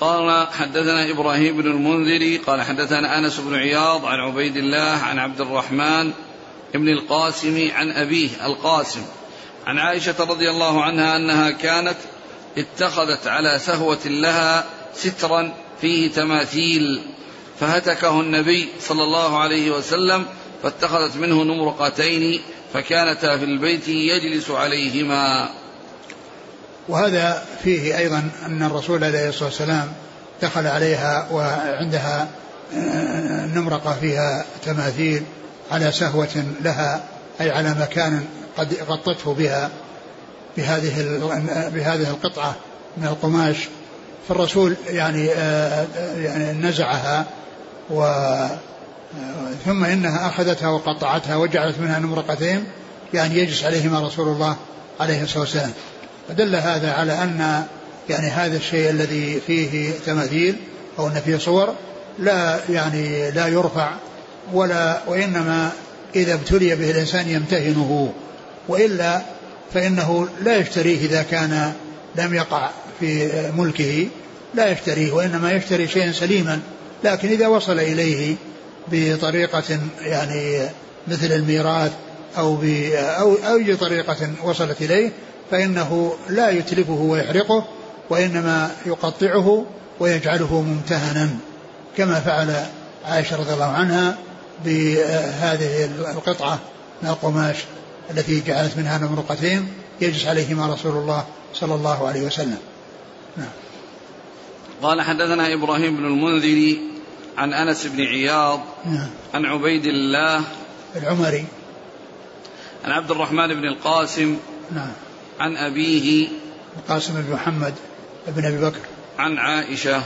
قال حدثنا إبراهيم بن المنذري قال حدثنا أنس بن عياض عن عبيد الله عن عبد الرحمن ابن القاسم عن أبيه القاسم عن عائشة رضي الله عنها أنها كانت اتخذت على سهوة لها سترا فيه تماثيل فهتكه النبي صلى الله عليه وسلم فاتخذت منه نمرقتين فكانتا في البيت يجلس عليهما. وهذا فيه أيضا أن الرسول عليه الصلاة والسلام دخل عليها وعندها نمرقة فيها تماثيل على سهوة لها, أي على مكان قد غطته بها بهذه بهذه القطعة من القماش, فالرسول يعني نزعها و ثم إنها أخذتها وقطعتها وجعلت منها نمرقتين يعني يجلس عليهما رسول الله عليه الصلاة والسلام. فدل هذا على أن يعني هذا الشيء الذي فيه تماثيل أو أن فيه صور لا يعني لا يرفع ولا, وإنما إذا ابتلي به الإنسان يمتهنه, وإلا فإنه لا يشتريه إذا كان لم يقع في ملكه لا يشتريه, وإنما يشتري شيئا سليما, لكن إذا وصل إليه بطريقة يعني مثل الميراث أو, أو أي طريقة وصلت إليه فإنه لا يتلفه ويحرقه, وإنما يقطعه ويجعله ممتهنا كما فعل عائشة رضي الله عنها بهذه القطعة من القماش التي جعلت منها نمرقتين يجلس عليهما رسول الله صلى الله عليه وسلم. قال حدثنا إبراهيم بن المنذري عن أنس بن عياض عن عبيد الله العمري عن عبد الرحمن بن القاسم عن أبيه القاسم بن محمد بن أبي بكر عن عائشة.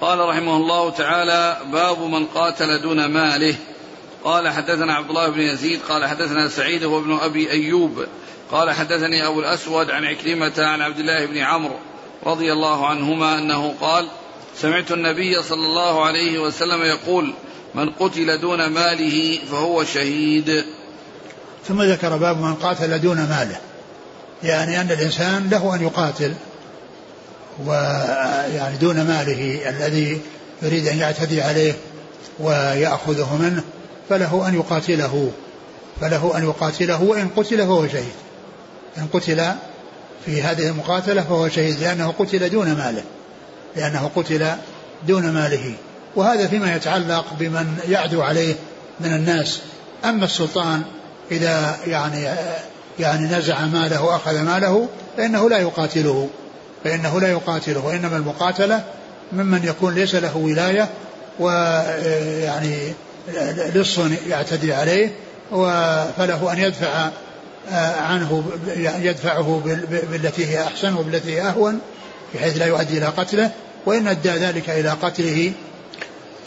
قال رحمه الله تعالى باب من قاتل دون ماله. قال حدثنا عبد الله بن يزيد قال حدثنا سعيد هو ابن أبي أيوب قال حدثني أبو الأسود عن عكرمة عن عبد الله بن عمرو رضي الله عنهما أنه قال سمعت النبي صلى الله عليه وسلم يقول من قتل دون ماله فهو شهيد. ثم ذكر باب من قاتل دون ماله, يعني أن الإنسان له أن يقاتل ويعني دون ماله الذي يريد أن يعتدي عليه ويأخذه منه فله أن يقاتله فله أن يقاتله وإن قتل فهو شهيد, إن قتل في هذه المقاتلة فهو شهيد لأنه قتل دون ماله لأنه قتل دون ماله. وهذا فيما يتعلق بمن يعدو عليه من الناس. أما السلطان إذا يعني يعني نزع ماله وأخذ ماله فإنه لا يقاتله فإنه لا يقاتله وإنما المقاتلة ممن يكون ليس له ولاية ويعني لص يعتدي عليه فله أن يدفع عنه يدفعه بالتي هي أحسن وبالتي هي أهون بحيث لا يؤدي إلى قتله, وإن أدى ذلك إلى قتله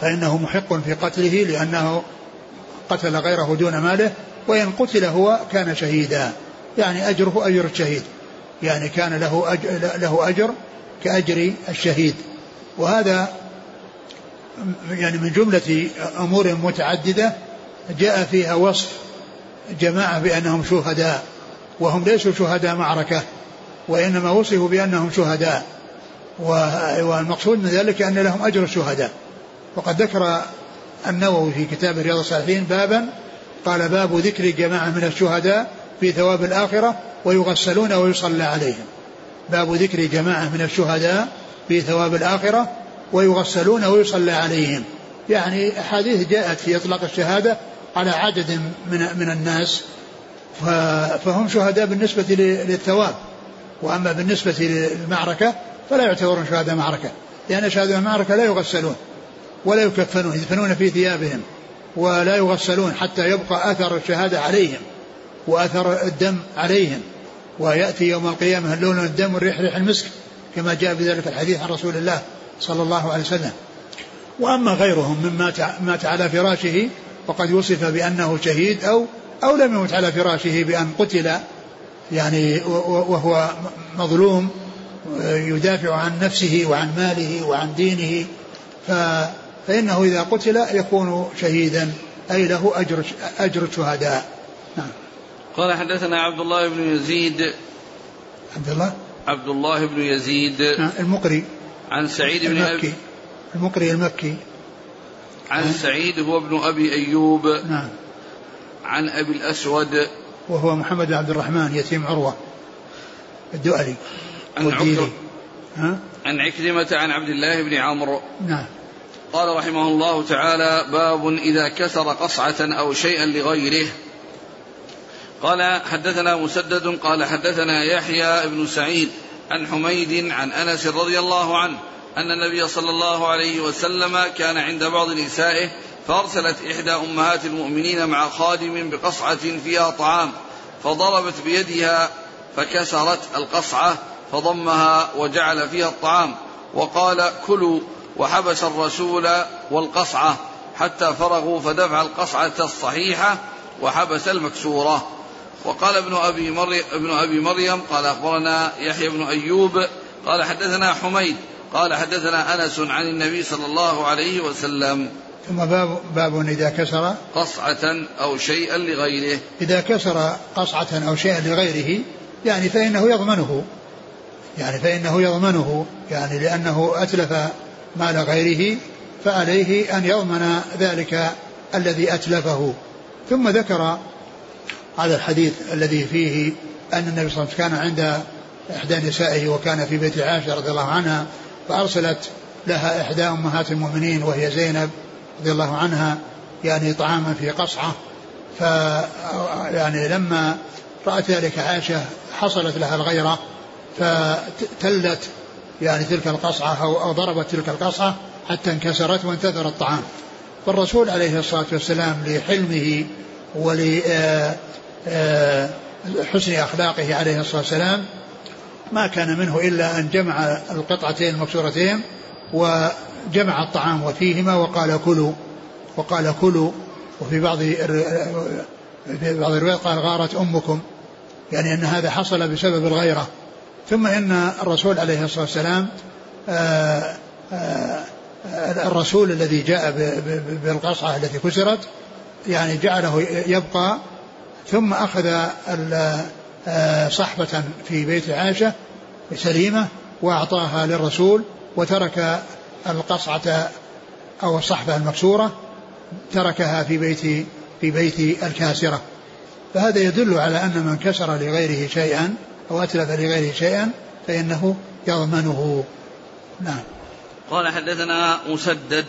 فإنه محق في قتله لأنه قتل غيره دون ماله, وإن قتل هو كان شهيدا يعني أجره أجر الشهيد يعني كان له أجر, له أجر كأجر الشهيد. وهذا يعني من جملة أمور متعددة جاء فيها وصف جماعة بأنهم شهداء وهم ليسوا شهداء معركة وإنما وصفوا بأنهم شهداء, والمقصود من ذلك أن لهم أجر الشهداء. وقد ذكر النووي في كتاب رياض الصالحين بابا قال باب ذكر جماعة من الشهداء في ثواب الآخرة ويغسلون ويصلى عليهم, باب ذكر جماعة من الشهداء في ثواب الآخرة ويغسلون ويصلى عليهم, يعني أحاديث جاءت في إطلاق الشهادة على عدد من, من الناس فهم شهداء بالنسبة للثواب, وأما بالنسبة للمعركة فلا يعتبرون شهداء معركة لأن شهداء معركة لا يغسلون ولا يكفنون, يدفنون في ثيابهم ولا يغسلون حتى يبقى أثر الشهادة عليهم وأثر الدم عليهم, ويأتي يوم القيامة اللون الدم والريح ريح المسك كما جاء بذلك الحديث عن رسول الله صلى الله عليه وسلم. وأما غيرهم مما مات على فراشه وقد وصف بأنه شهيد أو, أو لم يمت على فراشه بأن قتل يعني وهو مظلوم يدافع عن نفسه وعن ماله وعن دينه فإنه إذا قتل يكون شهيدا أي له أجر, أجر الشهداء. نعم. قال حدثنا عبد الله بن يزيد عبد الله عبد الله بن يزيد المقري عن سعيد بن المكي المقري المكي عن سعيد هو ابن أبي أيوب. نعم. عن أبي الأسود وهو محمد بن عبد الرحمن يتيم عروة الدؤلي والديري. عن عكرمة عن عبد الله بن عمرو. نعم. قال رحمه الله تعالى: باب إذا كسر قصعة أو شيئا لغيره. قال: حدثنا مسدد قال حدثنا يحيى بن سعيد عن حميد عن أنس رضي الله عنه أن النبي صلى الله عليه وسلم كان عند بعض نسائه فأرسلت إحدى أمهات المؤمنين مع خادم بقصعة فيها طعام فضربت بيدها فكسرت القصعة فضمها وجعل فيها الطعام وقال: كلوا، وحبس الرسول والقصعة حتى فرغوا فدفع القصعة الصحيحة وحبس المكسورة. وقال ابن أبي مريم, ابن أبي مريم قال أخبرنا يحيى بن أيوب قال حدثنا حميد قال حدثنا أنس عن النبي صلى الله عليه وسلم. ثم باب, باب إذا كسر قصعة أو شيئا لغيره. إذا كسر قصعة أو شيئا لغيره يعني فإنه يضمنه يعني فإنه يضمنه يعني لأنه أتلف مال غيره فعليه أن يضمن ذلك الذي أتلفه. ثم ذكر هذا الحديث الذي فيه أن النبي صلى الله عليه وسلم كان عند إحدى نسائه وكان في بيت عائشة رضي الله عنها فأرسلت لها إحدى أمهات المؤمنين وهي زينب رضي الله عنها يعني طعاما في قصعة، ف يعني لما رأت ذلك عائشة حصلت لها الغيرة فتلت يعني تلك القصعة أو ضربت تلك القصعة حتى انكسرت وانتثر الطعام. فالرسول عليه الصلاة والسلام لحلمه ولحسن أخلاقه عليه الصلاة والسلام ما كان منه إلا أن جمع القطعتين المكسورتين وجمع الطعام وفيهما وقال: كلوا وقال كلوا وفي بعض بعض الروايات قال: غارت أمكم، يعني أن هذا حصل بسبب الغيرة. ثم إن الرسول عليه الصلاة والسلام آآ آآ الرسول الذي جاء بالقصعة التي كسرت يعني جعله يبقى، ثم أخذ صحبة في بيت عائشة سليمة وأعطاها للرسول وترك القصعة أو الصحبة المكسورة تركها في بيت في بيت الكاسرة. فهذا يدل على أن من كسر لغيره شيئا أو أتلف لغيره شيئا فإنه يضمنه. نعم. قال حدثنا مسدد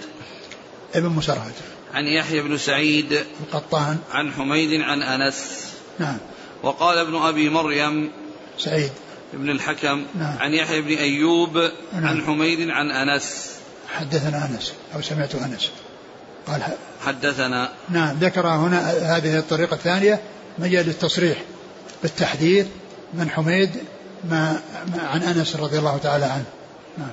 ابن مسرهد عن يحيى بن سعيد القطان عن حميد عن أنس. نعم. وقال ابن أبي مريم سعيد ابن الحكم. نعم. عن يحيى بن أيوب. نعم. عن حميد عن أنس. حدثنا أنس أو سمعت أنس قال حدثنا. نعم. ذكر هنا هذه الطريقة الثانية مجال التصريح بالتحديث من حميد ما عن أنس رضي الله تعالى عنه. نعم.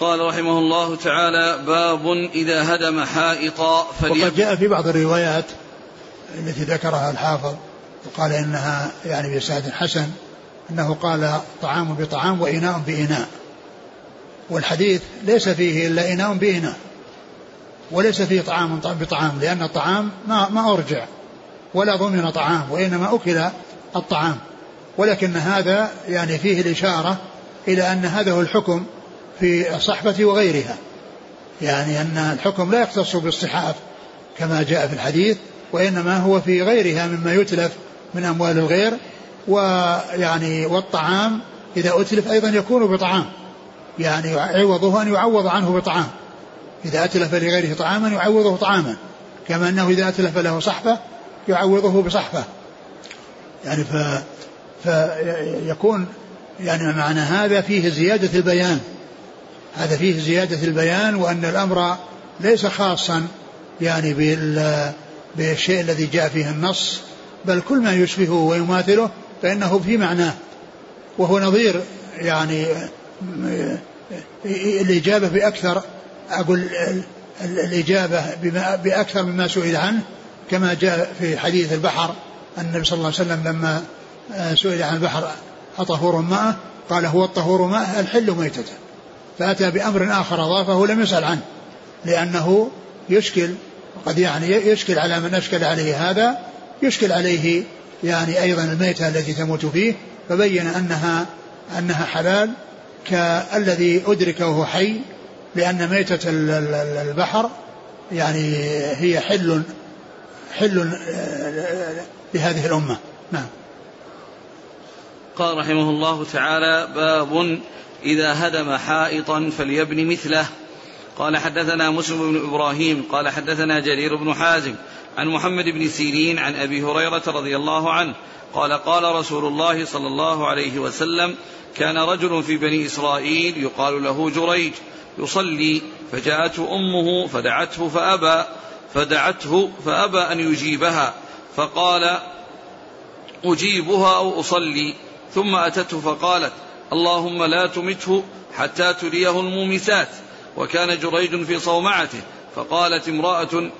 قال رحمه الله تعالى: باب إذا هدم حائطا فليقل. وقد جاء في بعض الروايات التي ذكرها الحافظ وقال إنها يعني بسند حسن أنه قال: طعام بطعام وإناء بإناء، والحديث ليس فيه إلا إناء بإناء وليس فيه طعام بطعام، لأن الطعام ما, ما أرجع ولا ضمن طعام وإنما أكل الطعام، ولكن هذا يعني فيه الإشارة إلى أن هذا هو الحكم في الصحبة وغيرها، يعني أن الحكم لا يختص بالصحاف كما جاء في الحديث وإنما هو في غيرها مما يتلف من أموال الغير، ويعني والطعام إذا أتلف أيضا يكون بطعام، يعني يعوضه أن يعوض عنه بطعام، إذا أتلف لغيره طعاما يعوضه طعاما، كما أنه إذا أتلف له صحبة يعوضه بصحبة، يعني ف... فيكون يعني معنى هذا فيه زيادة البيان هذا فيه زيادة البيان وأن الأمر ليس خاصا يعني بالشيء الذي جاء فيه النص، بل كل ما يشبهه ويماثله فإنه في معناه، وهو نظير يعني الإجابة بأكثر أقول الإجابة بأكثر مما سئل عنه، كما جاء في حديث البحر أن النبي صلى الله عليه وسلم لما سئل عن البحر أطهور ماء قال: هو الطهور ماء الحل ميتته، فأتى بأمر آخر أضافه لم يسأل عنه لأنه يشكل قد يعني يشكل على من أشكل عليه هذا يشكل عليه يعني أيضا الميتة التي تموت فيه، فبين أنها أنها حلال كالذي أدرك وهو حي لأن ميتة البحر يعني هي حل حل لهذه الأمة. نعم. قال رحمه الله تعالى: باب إذا هدم حائطا فليبني مثله. قال: حدثنا مسلم بن إبراهيم قال: حدثنا جرير بن حازم عن محمد بن سيرين عن أبي هريرة رضي الله عنه قال: قال رسول الله صلى الله عليه وسلم: كان رجل في بني إسرائيل يقال له جريج يصلي، فجاءته أمه فدعته فأبى فدعته فأبى أن يجيبها، فقال: أجيبها أو أصلي؟ ثم أتته فقالت: اللهم لا تمته حتى تريه المومسات. وكان جريج في صومعته، فقالت امرأة: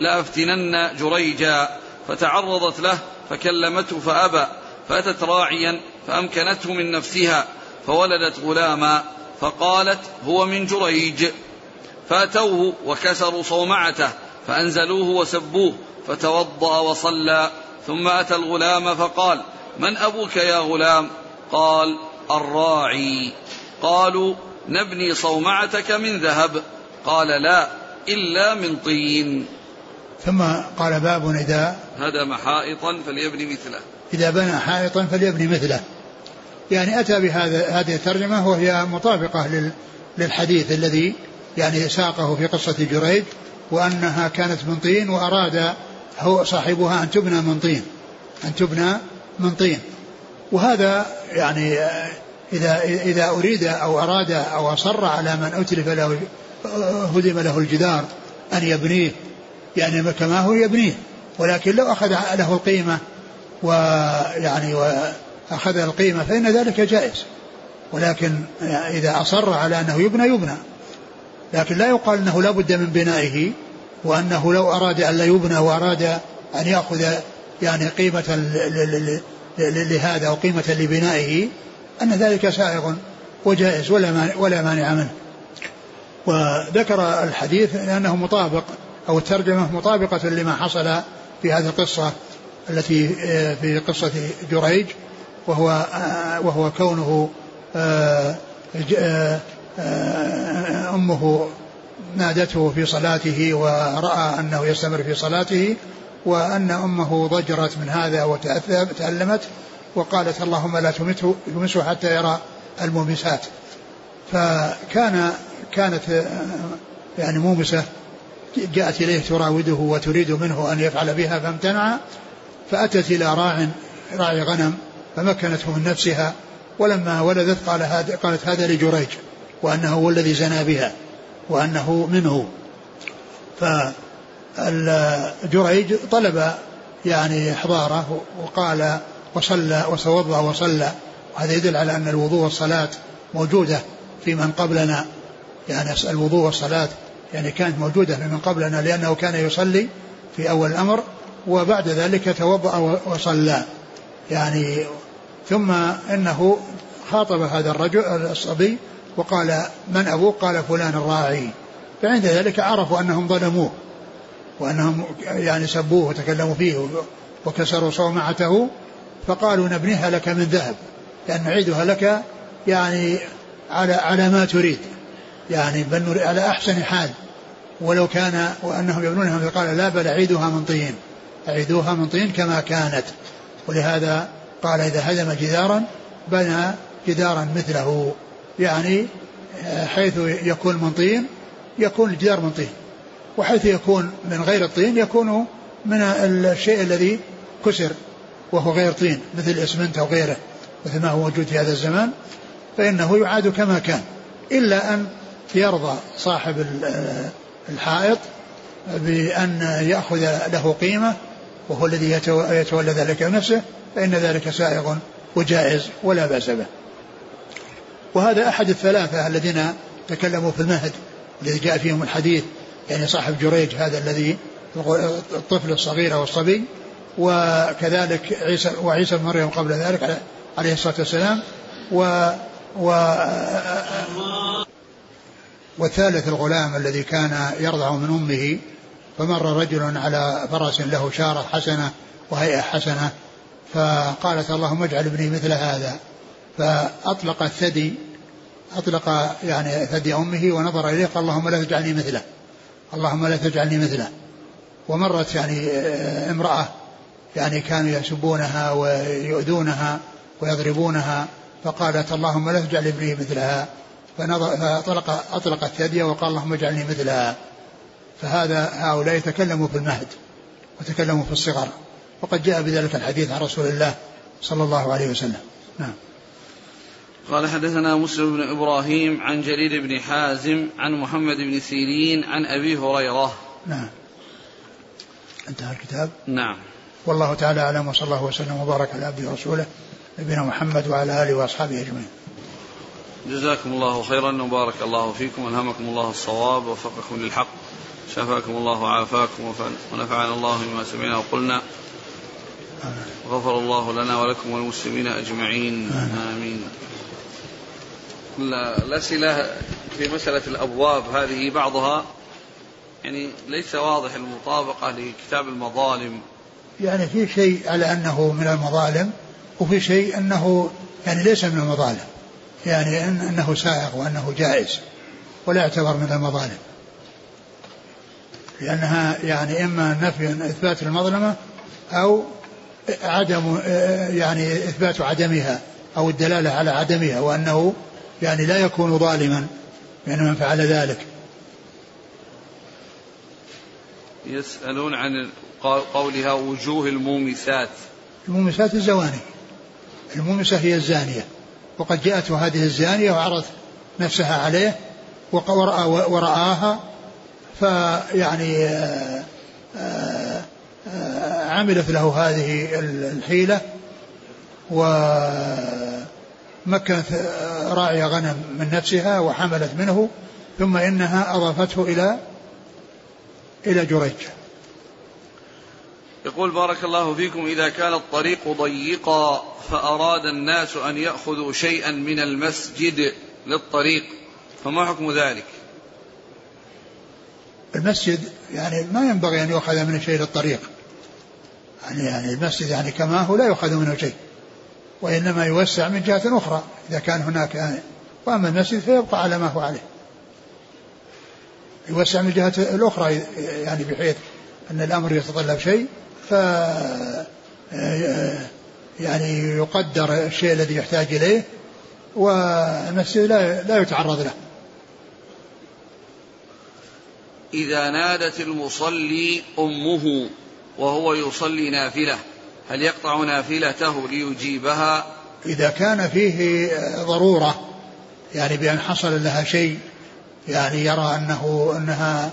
لأفتنن جريجا، فتعرضت له فكلمته فأبى، فأتت راعيا فأمكنته من نفسها فولدت غلاما، فقالت: هو من جريج. فأتوه وكسروا صومعته فأنزلوه وسبوه، فتوضأ وصلى، ثم أتى الغلام فقال: من أبوك يا غلام؟ قال: الراعي. قالوا: نبني صومعتك من ذهب. قال: لا، إلا من طين. ثم قال: باب إذا هدم حائطا فليبني مثله. إذا بنى حائطا فليبني مثله. يعني أتى بهذا هذه الترجمة وهي مطابقة للحديث الذي يعني ساقه في قصة جريج، وأنها كانت من طين، وأراد هو صاحبها أن تبنى من طين أن تبنى من طين. وهذا يعني إذا إذا أريد أو أراد أو أصر على من أتلف له هدم له الجدار أن يبنيه يعني كما هو يبنيه، ولكن لو أخذ له القيمة ويعني وأخذ القيمة فإن ذلك جائز، ولكن إذا أصر على أنه يبنى يبنى، لكن لا يقال أنه لا بد من بنائه، وأنه لو أراد أن لا يبنى وأراد أن يأخذ يعني قيمة لهذا وقيمة لبنائه أن ذلك سائغ وجائز ولا مانع منه. وذكر الحديث لأنه مطابق أو الترجمة مطابقة لما حصل في هذه القصة التي في قصة جريج، وهو, وهو كونه أمه نادته في صلاته ورأى أنه يستمر في صلاته، وأن أمه ضجرت من هذا وتألمت وقالت: اللهم لا تمته يمسه حتى يرى المومسات. فكان كانت يعني مومسة جاءت إليه تراوده وتريد منه أن يفعل بها فامتنع، فأتت إلى راع راعي غنم فمكنته من نفسها، ولما ولدت قال هذا قالت: هذا لجريج، وأنه هو الذي زنى بها وأنه منه. فالجريج طلب يعني إحضاره وقال وصلى وتوضأ وصلى، وهذا يدل على أن الوضوء والصلاة موجودة في من قبلنا، يعني الوضوء والصلاة يعني كانت موجودة في من قبلنا، لأنه كان يصلي في أول الأمر وبعد ذلك توضأ وصلى. يعني ثم إنه خاطب هذا الرجل الصبي وقال: من أبوك؟ قال: فلان الراعي. فعند ذلك عرفوا أنهم ظلموه وأنهم يعني سبوه وتكلموا فيه وكسروا صومعته، فقالوا: نبنيها لك من ذهب، لأن نعيدها لك يعني على على ما تريد، يعني بل على أحسن حال، ولو كان وأنهم يبنونها. قال: لا، بل أعيدها من طين، أعيدوها من طين كما كانت. ولهذا قال: إذا هدم جدارا بنى جدارا مثله، يعني حيث يكون من طين يكون الجدار من طين، وحيث يكون من غير الطين يكون من الشيء الذي كسر وهو غير طين، مثل الإسمنت أو غيره، مثل ما هو موجود في هذا الزمان، فإنه يعاد كما كان، إلا أن يرضى صاحب الحائط بأن يأخذ له قيمة وهو الذي يتولى ذلك نفسه، فإن ذلك سائغ وجائز ولا بأس به. وهذا أحد الثلاثة الذين تكلموا في المهد الذي جاء فيهم الحديث، يعني صاحب جريج هذا الذي الطفل الصغير والصبي، وكذلك عيسى وعيسى بن مريم قبل ذلك عليه الصلاة والسلام، و و والثالث الغلام الذي كان يرضع من أمه، فمر رجل على فرس له شارة حسنة وهيئة حسنة، فقالت: اللهم اجعل ابني مثل هذا. فأطلق الثدي أطلق يعني ثدي أمه ونظر إليه قال اللهم لا تجعلني مثله اللهم لا تجعلني مثله. ومرت يعني امرأة يعني كانوا يسبونها ويؤذونها ويضربونها فقالت اللهم لا تجعل ابني مثلها، فأطلق أطلق الثدي وقال اللهم اجعلني مثلها. فهذا هؤلاء يتكلموا في المهد وتكلموا في الصغر، وقد جاء بذلك الحديث عن رسول الله صلى الله عليه وسلم. نعم. قال حدثنا مسلم بن إبراهيم عن جرير بن حازم عن محمد بن سيرين عن أبي هريرة. نعم. انتهى الكتاب. نعم. والله تعالى أعلم، وصلى الله وسلم وبارك على عبده ورسوله نبينا محمد وعلى آله وأصحابه أجمعين. جزاكم الله خيرا وبارك الله فيكم، ألهمكم الله الصواب ووفقكم للحق، شفاكم الله وعافاكم ونفعنا الله بما سمعنا وقلنا، غفر الله لنا ولكم والمسلمين أجمعين. آمين. الأسئلة في مسألة الأبواب هذه بعضها يعني ليس واضح المطابقة لكتاب المظالم، يعني في شيء على أنه من المظالم وفي شيء أنه يعني ليس من المظالم، يعني أنه سائغ وأنه جائز ولا يعتبر من المظالم، لأنها يعني إما نفي إثبات المظلمة أو عدم يعني إثبات عدمها أو الدلالة على عدمها، وأنه يعني لا يكون ظالما يعني من فعل ذلك. يسألون عن قولها وجوه المومسات. المومسات الزواني، المومسة هي الزانية، وقد جاءت هذه الزانية وعرضت نفسها عليه ورآها فيعني عملت له هذه الحيلة ومكنت راعي غنم من نفسها وحملت منه، ثم إنها أضافته إلى إلى جريج. يقول بارك الله فيكم، إذا كان الطريق ضيقا فأراد الناس أن يأخذوا شيئا من المسجد للطريق فما حكم ذلك؟ المسجد يعني ما ينبغي أن يأخذ منه شيء للطريق، يعني, يعني المسجد يعني كما هو لا يأخذ منه شيء، وإنما يوسع من جهة أخرى إذا كان هناك يعني. وأما المسجد فيبقى على ما هو عليه، يوسع من جهة الأخرى يعني بحيث أن الأمر يتطلب شيء ف يعني يقدر الشيء الذي يحتاج إليه والمسجد لا يتعرض له. إذا نادت المصلي أمه وهو يصلي نافلة هل يقطع نافلته ليجيبها؟ إذا كان فيه ضرورة يعني بأن حصل لها شيء يعني يرى أنه أنها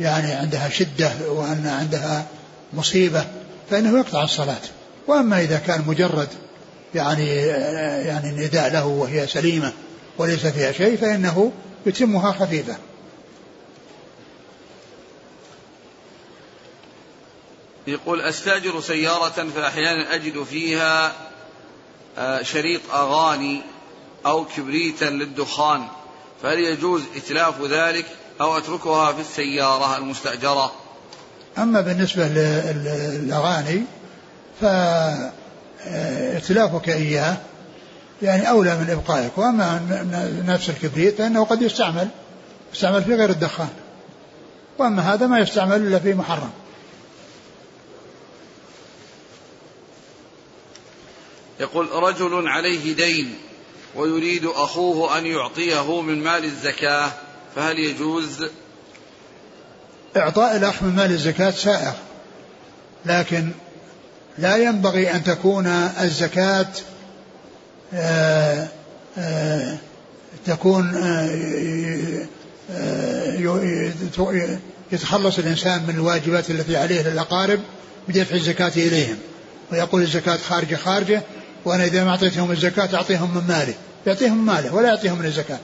يعني عندها شدة وأن عندها مصيبة فإنه يقطع الصلاة. وأما إذا كان مجرد يعني يعني النداء له وهي سليمة وليس فيها شيء فإنه يتمها خفيفة. يقول أستأجر سيارة فأحيانا أجد فيها شريط أغاني أو كبريتا للدخان، فهل يجوز إتلاف ذلك أو أتركها في السيارة المستأجرة؟ أما بالنسبة للأغاني فإتلافك إياه يعني أولى من إبقائك، وأما نفس الكبريت فإنه قد يستعمل يستعمل في غير الدخان، وأما هذا ما يستعمل إلا في محرم. يقول رجل عليه دين ويريد أخوه أن يعطيه من مال الزكاة فهل يجوز؟ إعطاء الأخ من مال الزكاة سائغ، لكن لا ينبغي أن تكون الزكاة آآ آآ تكون آآ يتخلص الإنسان من الواجبات التي عليه للأقارب بدفع الزكاة إليهم ويقول الزكاة خارجة خارجة وأنا إذا ما أعطيتهم الزكاة أعطيهم من ماله، يعطيهم ماله ولا يعطيهم من الزكاة.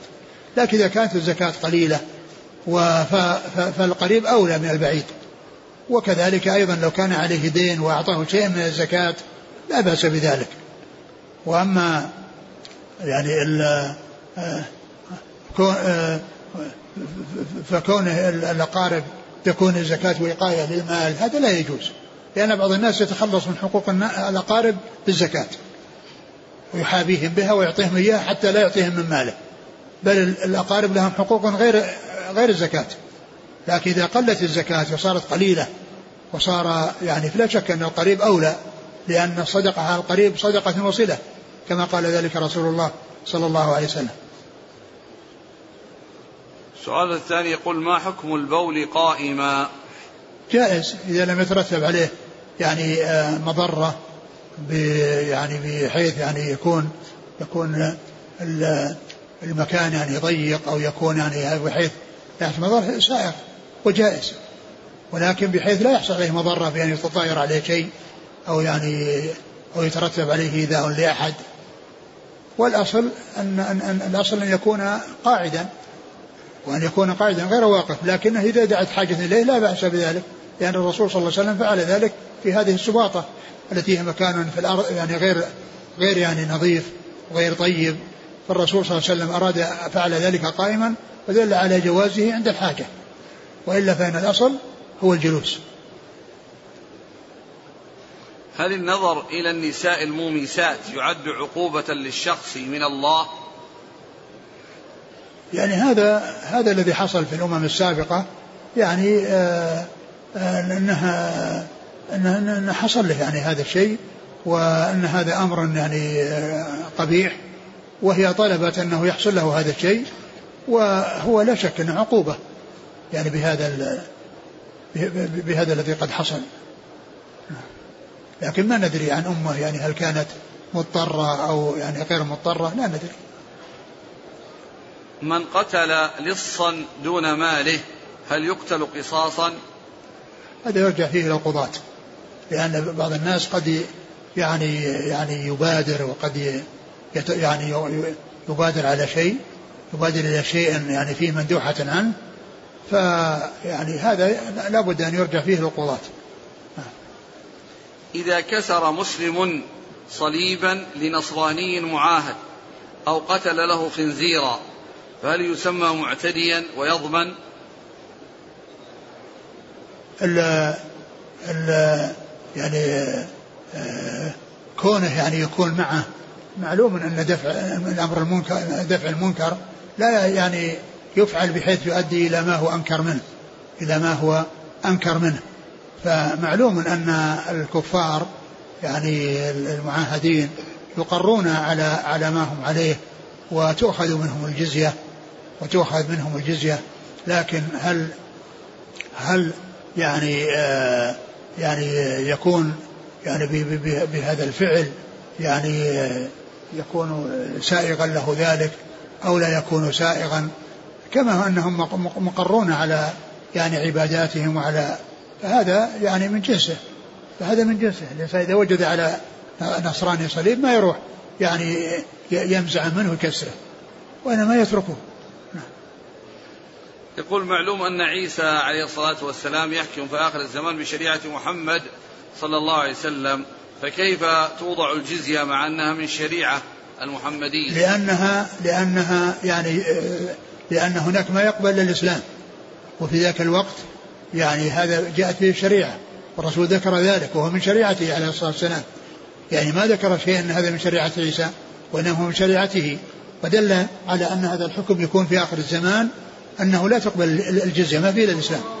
لكن إذا كانت الزكاة قليلة فالقريب أولى من البعيد، وكذلك أيضا لو كان عليه دين وأعطاه شيء من الزكاة لا بأس بذلك. وأما يعني فكون الأقارب تكون الزكاة وقاية للمال هذا لا يجوز، لأن بعض الناس يتخلص من حقوق الأقارب بالزكاة ويحابيهم بها ويعطيهم إياها حتى لا يعطيهم من ماله، بل الأقارب لهم حقوق غير غير الزكاة. لكن إذا قلت الزكاة وصارت قليلة وصار يعني فلا شك أن القريب أولى، لأن الصدقة على القريب صدقة وصلة كما قال ذلك رسول الله صلى الله عليه وسلم. السؤال الثاني يقول: ما حكم البول قائما؟ جائز إذا لم يترتب عليه يعني مضرة يعني بحيث يعني يكون يكون المكان يعني ضيق أو يكون يعني بحيث لا يحصل مضرة سائغ وجائز، ولكن بحيث لا يحصل عليه مضرة بأن يعني يتطاير عليه شيء أو يعني أو يترتب عليه إيذاء لأحد. والأصل أن, أن, أن الأصل أن يكون قاعدا وأن يكون قاعدا غير واقف، لكنه إذا دعت حاجة إليه لا بأس بذلك، لأن الرسول صلى الله عليه وسلم فعل ذلك في هذه السباطة التي هي مكان في الأرض يعني غير غير يعني نظيف وغير طيب، فالرسول صلى الله عليه وسلم أراد فعل ذلك قائما فدل على جوازه عند الحاجة، وإلا فإن الأصل هو الجلوس. هل النظر إلى النساء المومسات يعد عقوبة للشخص من الله؟ يعني هذا هذا الذي حصل في الأمم السابقة، يعني آآ آآ أنها أن حصل له يعني هذا الشيء، وأن هذا أمر يعني قبيح، وهي طلبت أنه يحصل له هذا الشيء، وهو لا شك أنه عقوبة يعني بهذا بهذا الذي قد حصل. لكن ما ندري عن أمه يعني هل كانت مضطرة أو يعني غير مضطرة، لا ندري. من قتل لصا دون ماله هل يقتل قصاصا؟ هذا يرجع فيه إلى القضاة، لأن بعض الناس قد يعني يعني يبادر وقد يعني يبادر على شيء يبادر إلى شيء يعني فيه مندوحة عنه، فيعني هذا لا بد أن يرجع فيه للقضاة. إذا كسر مسلم صليبا لنصراني معاهد أو قتل له خنزيرا فهل يسمى معتديا ويضمن؟ ال ال يعني كونه يعني يكون معه معلوم أن دفع الأمر المنكر دفع المنكر لا يعني يفعل بحيث يؤدي إلى ما هو أنكر منه إلى ما هو أنكر منه فمعلوم أن الكفار يعني المعاهدين يقرون على على ما هم عليه، وتؤخذ منهم الجزية وتؤخذ منهم الجزية لكن هل هل يعني آه يعني يكون يعني بهذا الفعل يعني آه يكون سائغا له ذلك أو لا يكون سائغا، كما أنهم مقرون على يعني عباداتهم وعلى فهذا يعني من جنسه فهذا من جنسه إذا وجد على نصراني صليب ما يروح يعني يمزع منه كسره وإنما يتركه. يقول: معلوم أن عيسى عليه الصلاة والسلام يحكم في آخر الزمان بشريعة محمد صلى الله عليه وسلم، فكيف توضع الجزية مع أنها من شريعة المحمدية؟ لأنها لأنها يعني لأن هناك ما يقبل للإسلام، وفي ذاك الوقت يعني هذا جاءت فيه الشريعة والرسول ذكر ذلك وهو من شريعته عليه الصلاة والسلام، يعني ما ذكر شيئا أن هذا من شريعة عيسى وأنه من شريعته، ودل على أن هذا الحكم يكون في آخر الزمان أنه لا تقبل الجزية ما فيه إلا الإسلام.